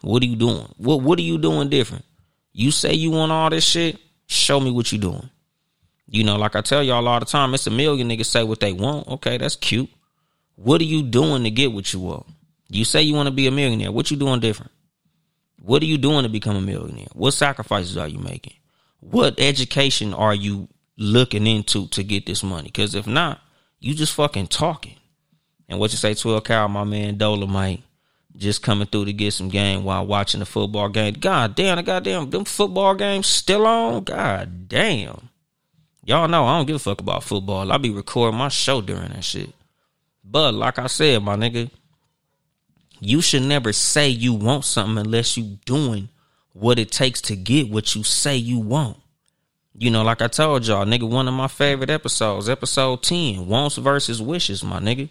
What are you doing? What are you doing different? You say you want all this shit, show me what you doing. You know, like I tell y'all all the time, it's a million niggas say what they want. Okay, that's cute. What are you doing to get what you want? You say you want to be a millionaire. What you doing different? What are you doing to become a millionaire? What sacrifices are you making? What education are you looking into to get this money? Because if not, you just fucking talking. And what you say, 12 Cal, my man Dolemite, just coming through to get some game while watching the football game. God damn, them football games still on? God damn. Y'all know I don't give a fuck about football. I be recording my show during that shit. But like I said, my nigga, you should never say you want something unless you doing what it takes to get what you say you want. You know, like I told y'all, nigga, one of my favorite episodes, episode 10, wants versus wishes, my nigga.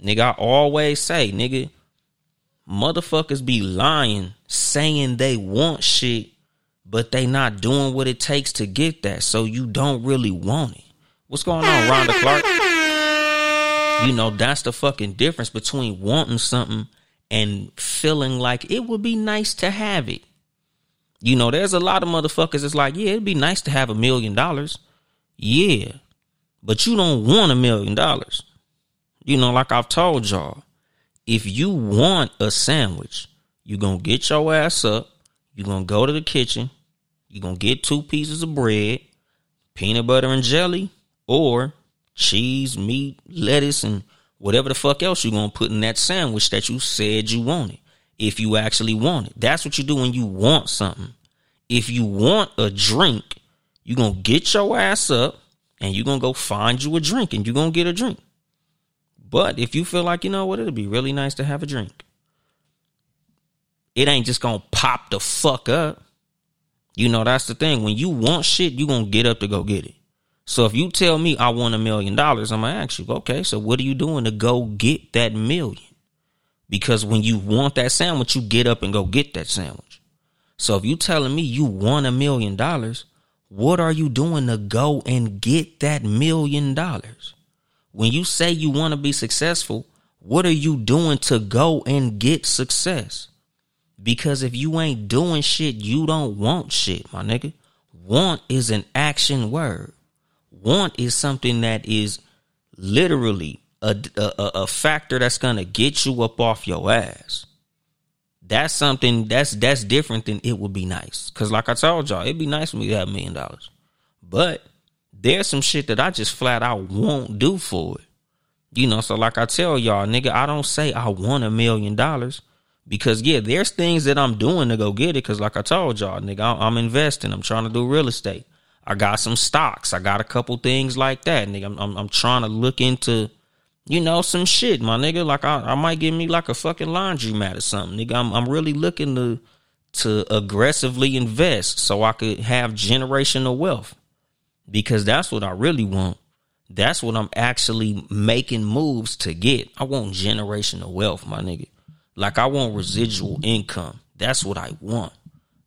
Nigga, I always say, nigga, motherfuckers be lying, saying they want shit, but they not doing what it takes to get that, so you don't really want it. What's going on, Rhonda Clark? You know, that's the fucking difference between wanting something and feeling like it would be nice to have it. You know, there's a lot of motherfuckers that's like, yeah, it'd be nice to have $1 million. Yeah, but you don't want $1 million. You know, like I've told y'all, if you want a sandwich, you're going to get your ass up. You're going to go to the kitchen. You're going to get 2 pieces of bread, peanut butter and jelly, or cheese, meat, lettuce, and whatever the fuck else you're going to put in that sandwich that you said you wanted, if you actually want it. That's what you do when you want something. If you want a drink, you're going to get your ass up and you're going to go find you a drink and you're going to get a drink. But if you feel like, you know what, it'll be really nice to have a drink, it ain't just going to pop the fuck up. You know, that's the thing. When you want shit, you're going to get up to go get it. So if you tell me I want $1 million, I'm going to ask you, okay, so what are you doing to go get that million? Because when you want that sandwich, you get up and go get that sandwich. So if you telling me you want $1 million, what are you doing to go and get that $1 million? When you say you want to be successful, what are you doing to go and get success? Because if you ain't doing shit, you don't want shit, my nigga. Want is an action word. Want is something that is literally a factor that's going to get you up off your ass. That's something that's different than it would be nice. Because like I told y'all, it'd be nice for me to have $1 million. But there's some shit that I just flat out won't do for it. You know, so like I tell y'all, nigga, I don't say I want $1 million. Because, yeah, there's things that I'm doing to go get it. Because like I told y'all, nigga, I'm investing. I'm trying to do real estate. I got some stocks. I got a couple things like that, nigga. I'm trying to look into, you know, some shit, my nigga. Like I might get me like a fucking laundromat or something, nigga. I'm really looking to aggressively invest so I could have generational wealth. Because that's what I really want. That's what I'm actually making moves to get. I want generational wealth, my nigga. Like I want residual income. That's what I want.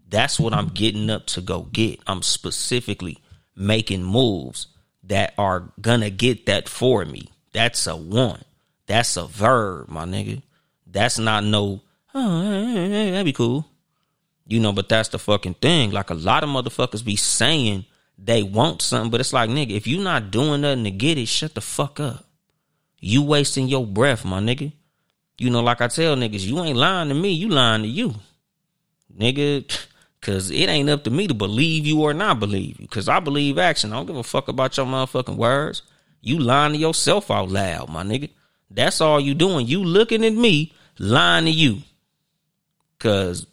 That's what I'm getting up to go get. I'm specifically making moves that are gonna get that for me. That's a want. That's a verb, my nigga. That's not no, that'd be cool. You know, but that's the fucking thing. Like a lot of motherfuckers be saying they want something, but it's like, nigga, if you not doing nothing to get it, shut the fuck up. You wasting your breath, my nigga. You know, like I tell niggas, you ain't lying to me, you lying to you. Nigga, because it ain't up to me to believe you or not believe you. Because I believe action. I don't give a fuck about your motherfucking words. You lying to yourself out loud, my nigga. That's all you doing. You looking at me, lying to you. Because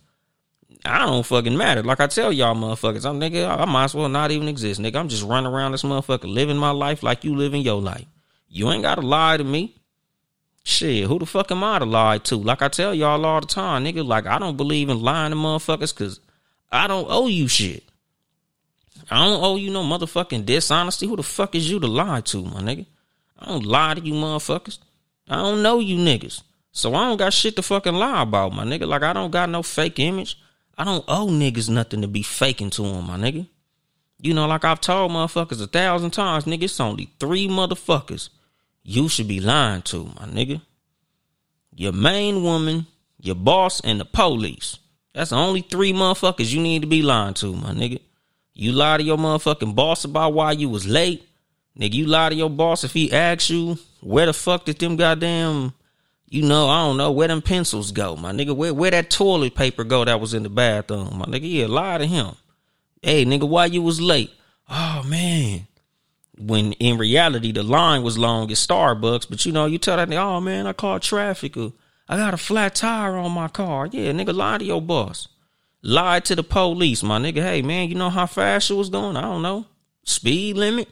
I don't fucking matter. Like I tell y'all motherfuckers, I might as well not even exist, nigga. I'm just running around this motherfucker, living my life like you living your life. You ain't got to lie to me. Shit, who the fuck am I to lie to? Like I tell y'all all the time, nigga, like I don't believe in lying to motherfuckers because I don't owe you shit. I don't owe you no motherfucking dishonesty. Who the fuck is you to lie to, my nigga? I don't lie to you motherfuckers. I don't know you niggas. So I don't got shit to fucking lie about, my nigga. Like I don't got no fake image. I don't owe niggas nothing to be faking to them, my nigga. You know, like I've told motherfuckers 1,000 times, nigga, it's only 3 motherfuckers you should be lying to, my nigga. Your main woman, your boss, and the police. That's the only 3 motherfuckers you need to be lying to, my nigga. You lie to your motherfucking boss about why you was late. Nigga, you lie to your boss if he asks you where the fuck did them goddamn, you know, I don't know, where them pencils go, my nigga. Where that toilet paper go that was in the bathroom, my nigga. Yeah, lie to him. Hey, nigga, why you was late? Oh, man. When in reality, the line was long at Starbucks. But, you know, you tell that nigga, oh, man, I caught traffic. Or, I got a flat tire on my car. Yeah, nigga, lie to your boss. Lie to the police, my nigga. Hey, man, you know how fast you was going? I don't know. Speed limit?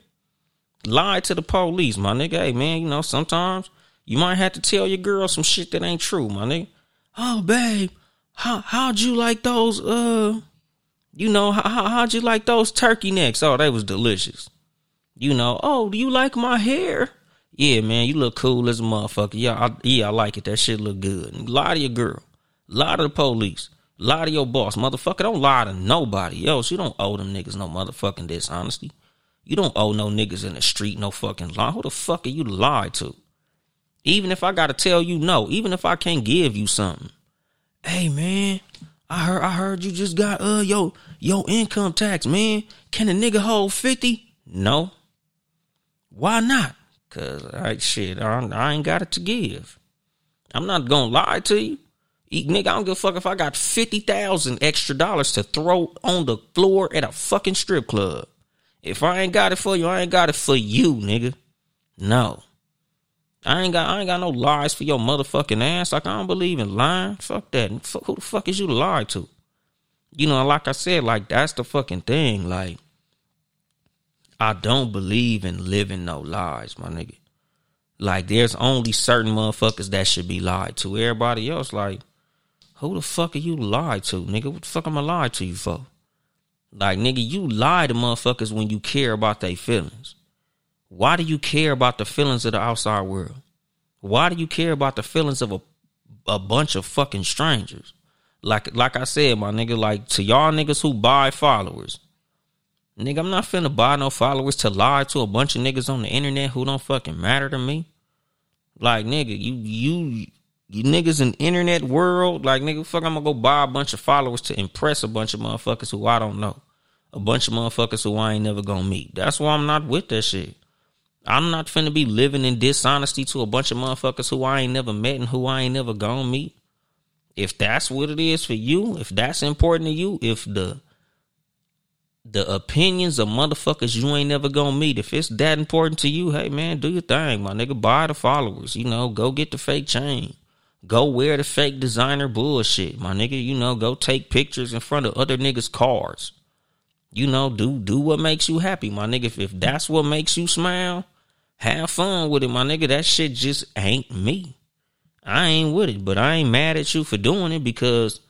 Lie to the police, my nigga. Hey, man, you know, sometimes you might have to tell your girl some shit that ain't true, my nigga. Oh, babe, how'd you like those, you know, how'd you like those turkey necks? Oh, they was delicious. You know, oh, do you like my hair? Yeah, man, you look cool as a motherfucker. Yeah, I like it. That shit look good. Lie to your girl. Lie to the police. Lie to your boss. Motherfucker, don't lie to nobody else. You don't owe them niggas no motherfucking dishonesty. You don't owe no niggas in the street no fucking lie. Who the fuck are you to lie to? Even if I got to tell you no. Even if I can't give you something. Hey, man, I heard you just got your income tax, man. Can a nigga hold 50? No. Why not? Because, I ain't got it to give. I'm not going to lie to you. Nigga, I don't give a fuck if I got $50,000 extra dollars to throw on the floor at a fucking strip club. If I ain't got it for you, I ain't got it for you, nigga. No. I ain't got no lies for your motherfucking ass. Like, I don't believe in lying. Fuck that. Fuck, who the fuck is you to lie to? You know, like I said, like, that's the fucking thing. Like, I don't believe in living no lies, my nigga. Like, there's only certain motherfuckers that should be lied to. Everybody else, like, who the fuck are you lied to, nigga? What the fuck am I lied to you for? Like, nigga, you lie to motherfuckers when you care about their feelings. Why do you care about the feelings of the outside world? Why do you care about the feelings of a bunch of fucking strangers? Like I said, my nigga, like, to y'all niggas who buy followers, nigga, I'm not finna buy no followers to lie to a bunch of niggas on the internet who don't fucking matter to me. Like, nigga, you You niggas in the internet world, like, nigga, fuck, I'm gonna go buy a bunch of followers to impress a bunch of motherfuckers who I don't know. A bunch of motherfuckers who I ain't never gonna meet. That's why I'm not with that shit. I'm not finna be living in dishonesty to a bunch of motherfuckers who I ain't never met and who I ain't never gonna meet. If that's what it is for you, if that's important to you, if the opinions of motherfuckers you ain't never gonna meet, if it's that important to you, hey, man, do your thing, my nigga. Buy the followers, you know, go get the fake chain. Go wear the fake designer bullshit, my nigga. You know, go take pictures in front of other niggas' cars. You know, do what makes you happy, my nigga. If that's what makes you smile, have fun with it, my nigga. That shit just ain't me. I ain't with it, but I ain't mad at you for doing it, because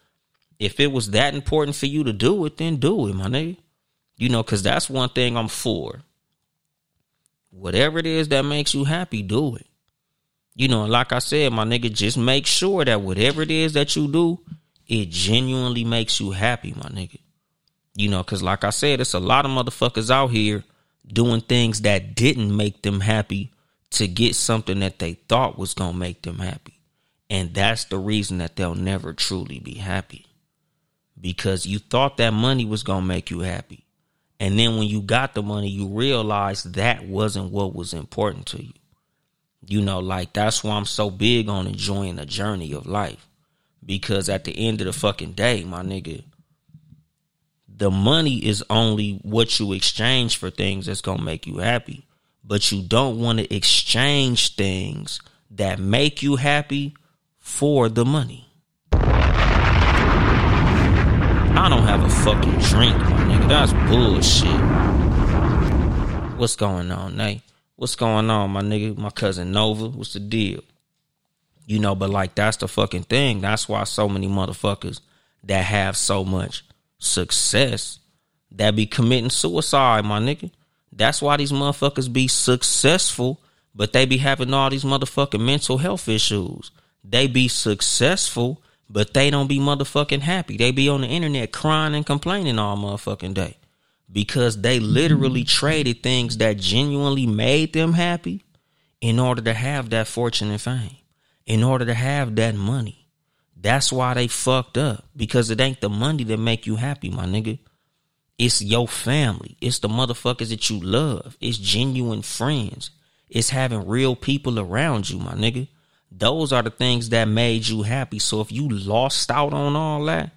if it was that important for you to do it, then do it, my nigga. You know, because that's one thing I'm for. Whatever it is that makes you happy, do it. You know, like I said, my nigga, just make sure that whatever it is that you do, it genuinely makes you happy, my nigga. You know, because like I said, it's a lot of motherfuckers out here doing things that didn't make them happy to get something that they thought was going to make them happy. And that's the reason that they'll never truly be happy. Because you thought that money was going to make you happy. And then when you got the money, you realized that wasn't what was important to you. You know, like, that's why I'm so big on enjoying the journey of life. Because at the end of the fucking day, my nigga, the money is only what you exchange for things that's going to make you happy. But you don't want to exchange things that make you happy for the money. I don't have a fucking drink, my nigga. That's bullshit. What's going on, Nate? What's going on, my nigga? My cousin Nova, what's the deal? You know, but like, that's the fucking thing. That's why so many motherfuckers that have so much success that be committing suicide, my nigga. That's why these motherfuckers be successful, but they be having all these motherfucking mental health issues. They be successful, but they don't be motherfucking happy. They be on the internet crying and complaining all motherfucking day. Because they literally traded things that genuinely made them happy in order to have that fortune and fame, in order to have that money. That's why they fucked up, because it ain't the money that make you happy, my nigga. It's your family. It's the motherfuckers that you love. It's genuine friends. It's having real people around you, my nigga. Those are the things that made you happy. So if you lost out on all that,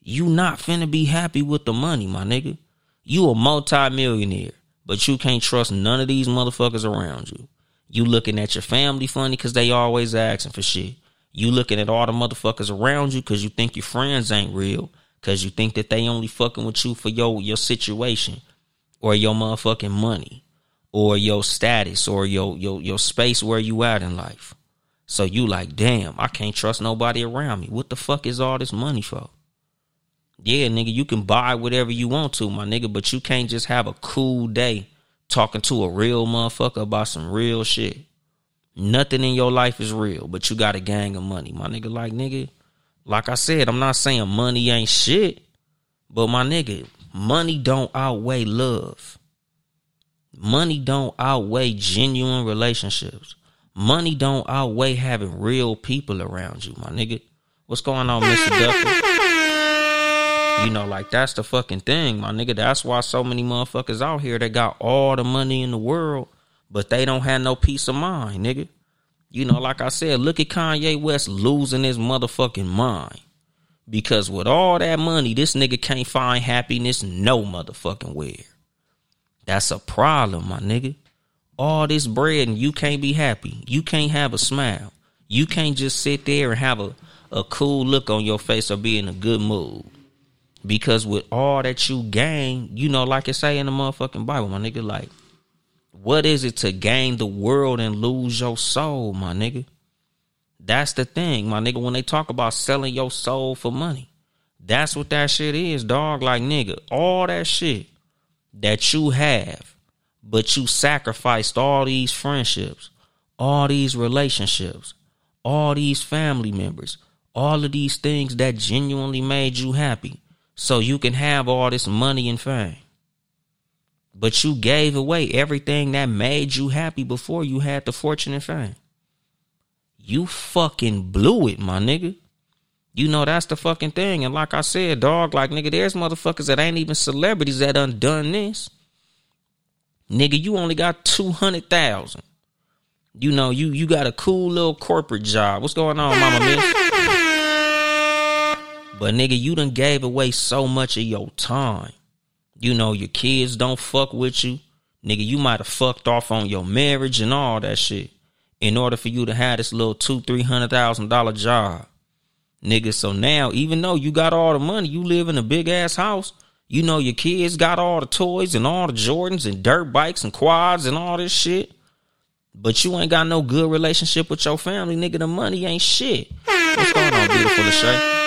you not finna be happy with the money, my nigga. You a multi-millionaire, but you can't trust none of these motherfuckers around you. You looking at your family funny because they always asking for shit. You looking at all the motherfuckers around you because you think your friends ain't real, because you think that they only fucking with you for your situation or your motherfucking money or your status or your space where you at in life. So you like, damn, I can't trust nobody around me. What the fuck is all this money for? Yeah, nigga, you can buy whatever you want to, my nigga, but you can't just have a cool day talking to a real motherfucker about some real shit. Nothing in your life is real, but you got a gang of money, my nigga. Like I said, I'm not saying money ain't shit, but my nigga, money don't outweigh love. Money don't outweigh genuine relationships. Money don't outweigh having real people around you, my nigga. What's going on, Mr. Duffy? You know, like, that's the fucking thing, my nigga. That's why so many motherfuckers out here that got all the money in the world, but they don't have no peace of mind, nigga. You know, like I said, look at Kanye West losing his motherfucking mind. Because with all that money, this nigga can't find happiness no motherfucking where. That's a problem, my nigga. All this bread and you can't be happy. You can't have a smile. You can't just sit there and have a cool look on your face or be in a good mood. Because with all that you gain, you know, like it say in the motherfucking Bible, my nigga, like, what is it to gain the world and lose your soul, my nigga? That's the thing, my nigga, when they talk about selling your soul for money. That's what that shit is, dog. Like, nigga, all that shit that you have, but you sacrificed all these friendships, all these relationships, all these family members, all of these things that genuinely made you happy. So you can have all this money and fame. But you gave away everything that made you happy before you had the fortune and fame. you fucking blew it, my nigga. You know, that's the fucking thing. And like I said, dog, like, nigga, there's motherfuckers that ain't even celebrities that done this. Nigga, you only got 200,000. You know, you got a cool little corporate job. What's going on, mama, man? But nigga, you done gave away so much of your time. You know, your kids don't fuck with you. Nigga, you might have fucked off on your marriage and all that shit in order for you to have this little $200,000-$300,000 job. Nigga, so now, even though you got all the money, you live in a big-ass house, you know your kids got all the toys and all the Jordans and dirt bikes and quads and all this shit, but you ain't got no good relationship with your family, nigga. The money ain't shit. What's going on, beautiful Lachey?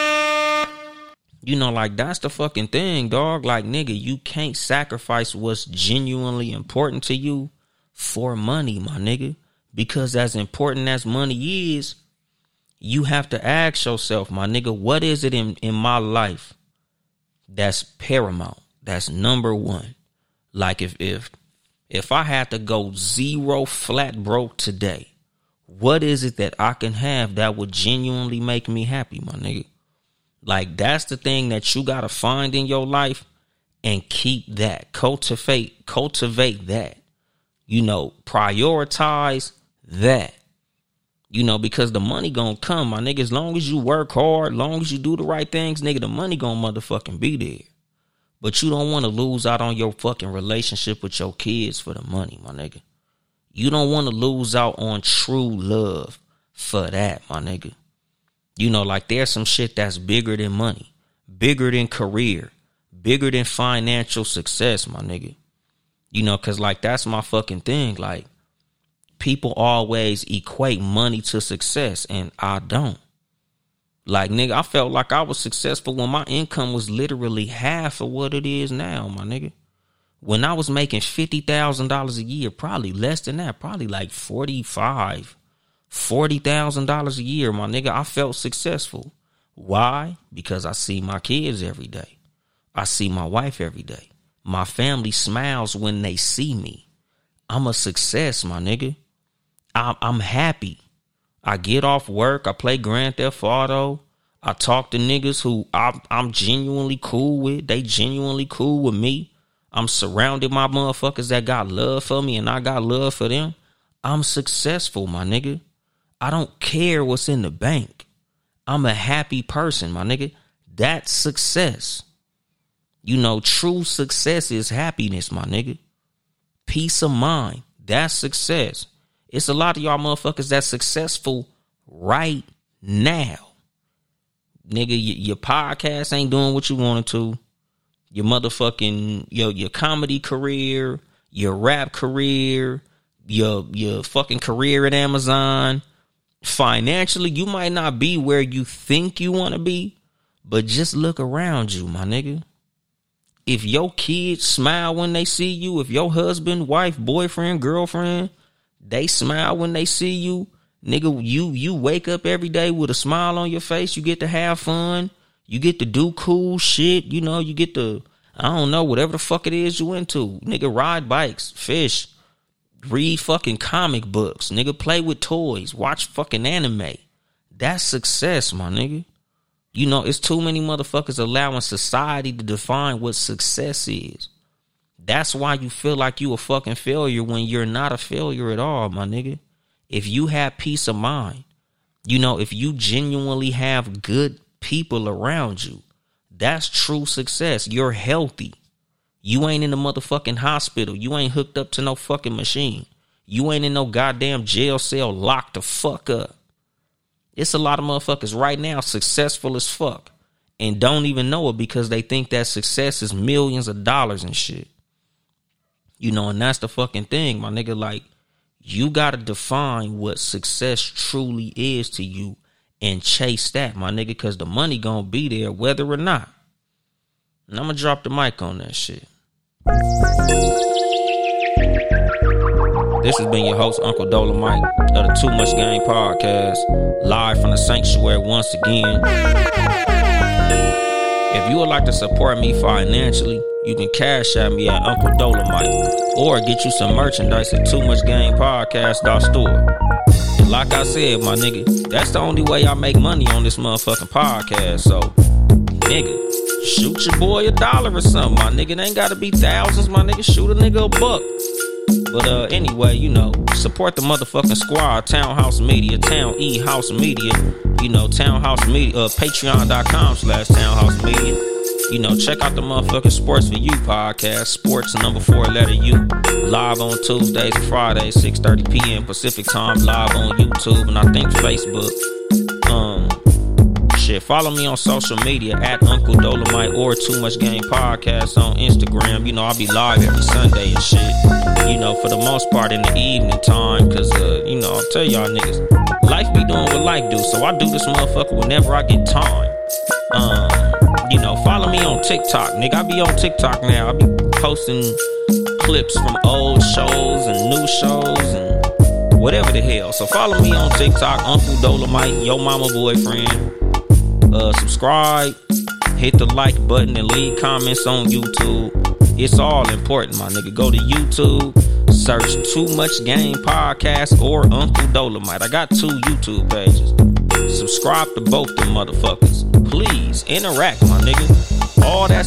You know, like, that's the fucking thing, dog. Like, nigga, you can't sacrifice what's genuinely important to you for money, my nigga, because as important as money is, you have to ask yourself, my nigga, what is it in my life that's paramount? That's number one. Like, if I had to go zero flat broke today, what is it that I can have that would genuinely make me happy, my nigga? Like, that's the thing that you got to find in your life and keep that. Cultivate that. You know, prioritize that. You know, because the money gonna come, my nigga. As long as you work hard, long as you do the right things, nigga, the money gonna motherfucking be there. But you don't want to lose out on your fucking relationship with your kids for the money, my nigga. You don't want to lose out on true love for that, my nigga. You know, like, there's some shit that's bigger than money, bigger than career, bigger than financial success, my nigga. You know, because, like, that's my fucking thing, like, people always equate money to success, and I don't. Like, nigga, I felt like I was successful when my income was literally half of what it is now, my nigga. When I was making $50,000 a year, probably less than that, probably like $40,000 a year, my nigga, I felt successful. Why? Because I see my kids every day. I see my wife every day. My family smiles when they see me. I'm a success, my nigga. I'm happy. I get off work. I play Grand Theft Auto. I talk to niggas who I'm genuinely cool with. They genuinely cool with me. I'm surrounded by motherfuckers that got love for me, and I got love for them. I'm successful, my nigga. I don't care what's in the bank. I'm a happy person, my nigga. That's success. You know, true success is happiness, my nigga. Peace of mind. That's success. It's a lot of y'all motherfuckers that's successful right now. Nigga, your podcast ain't doing what you wanted to. Your motherfucking, your comedy career, your rap career, your fucking career at Amazon. Financially, you might not be where you think you want to be, but just look around you, my nigga. If your kids smile when they see you, if your husband, wife, boyfriend, girlfriend, they smile when they see you, nigga, you wake up every day with a smile on your face. You get to have fun. You get to do cool shit. You know, you get to, I don't know, whatever the fuck it is you into. Nigga, ride bikes, fish, read fucking comic books. Nigga, play with toys, watch fucking anime. That's success, my nigga. You know, it's too many motherfuckers allowing society to define what success is. That's why you feel like you a fucking failure when you're not a failure at all, my nigga. If you have peace of mind, you know, if you genuinely have good people around you, that's true success. You're healthy. You ain't in a motherfucking hospital. You ain't hooked up to no fucking machine. You ain't in no goddamn jail cell locked the fuck up. It's a lot of motherfuckers right now successful as fuck and don't even know it because they think that success is millions of dollars and shit. You know, and that's the fucking thing, my nigga. Like, you got to define what success truly is to you and chase that, my nigga, because the money gonna be there whether or not. And I'm gonna drop the mic on that shit. This has been your host, Uncle Dolemite, of the Too Much Game Podcast, live from the sanctuary once again. If you would like to support me financially, you can cash at me at Uncle Dolemite or get you some merchandise at toomuchgamepodcast.store. And like I said, my nigga, that's the only way I make money on this motherfucking podcast. So, nigga, shoot your boy $1 or something, my nigga. It ain't gotta be thousands, my nigga. Shoot a nigga $1. But anyway, you know, support the motherfucking squad. Townhouse Media, Town E House Media. You know, Townhouse Media, patreon.com/townhousemedia. You know, check out the motherfucking Sports for You podcast. Sports 4U. Live on Tuesdays and Fridays, 6:30 p.m. Pacific time. Live on YouTube and I think Facebook. Follow me on social media at Uncle Dolemite or Too Much Game Podcast on Instagram. You know, I'll be live every Sunday and shit, you know, for the most part in the evening time. Cause, you know, I'll tell y'all niggas, life be doing what life do. So I do this motherfucker whenever I get time. You know, follow me on TikTok, nigga. I be on TikTok now. I be posting clips from old shows and new shows and whatever the hell. So follow me on TikTok, Uncle Dolemite, your mama boyfriend. Subscribe, hit the like button, and leave comments on YouTube. It's all important, my nigga. Go to YouTube, search Too Much Game Podcast or Uncle Dolemite. I got 2 YouTube pages. Subscribe to both them motherfuckers. Please interact, my nigga. All that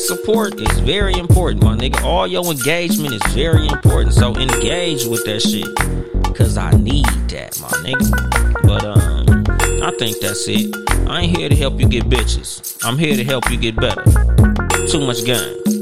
support is very important, my nigga. All your engagement is very important. So engage with that shit, cause I need that, my nigga. But I think that's it. I ain't here to help you get bitches. I'm here to help you get better. Too much game.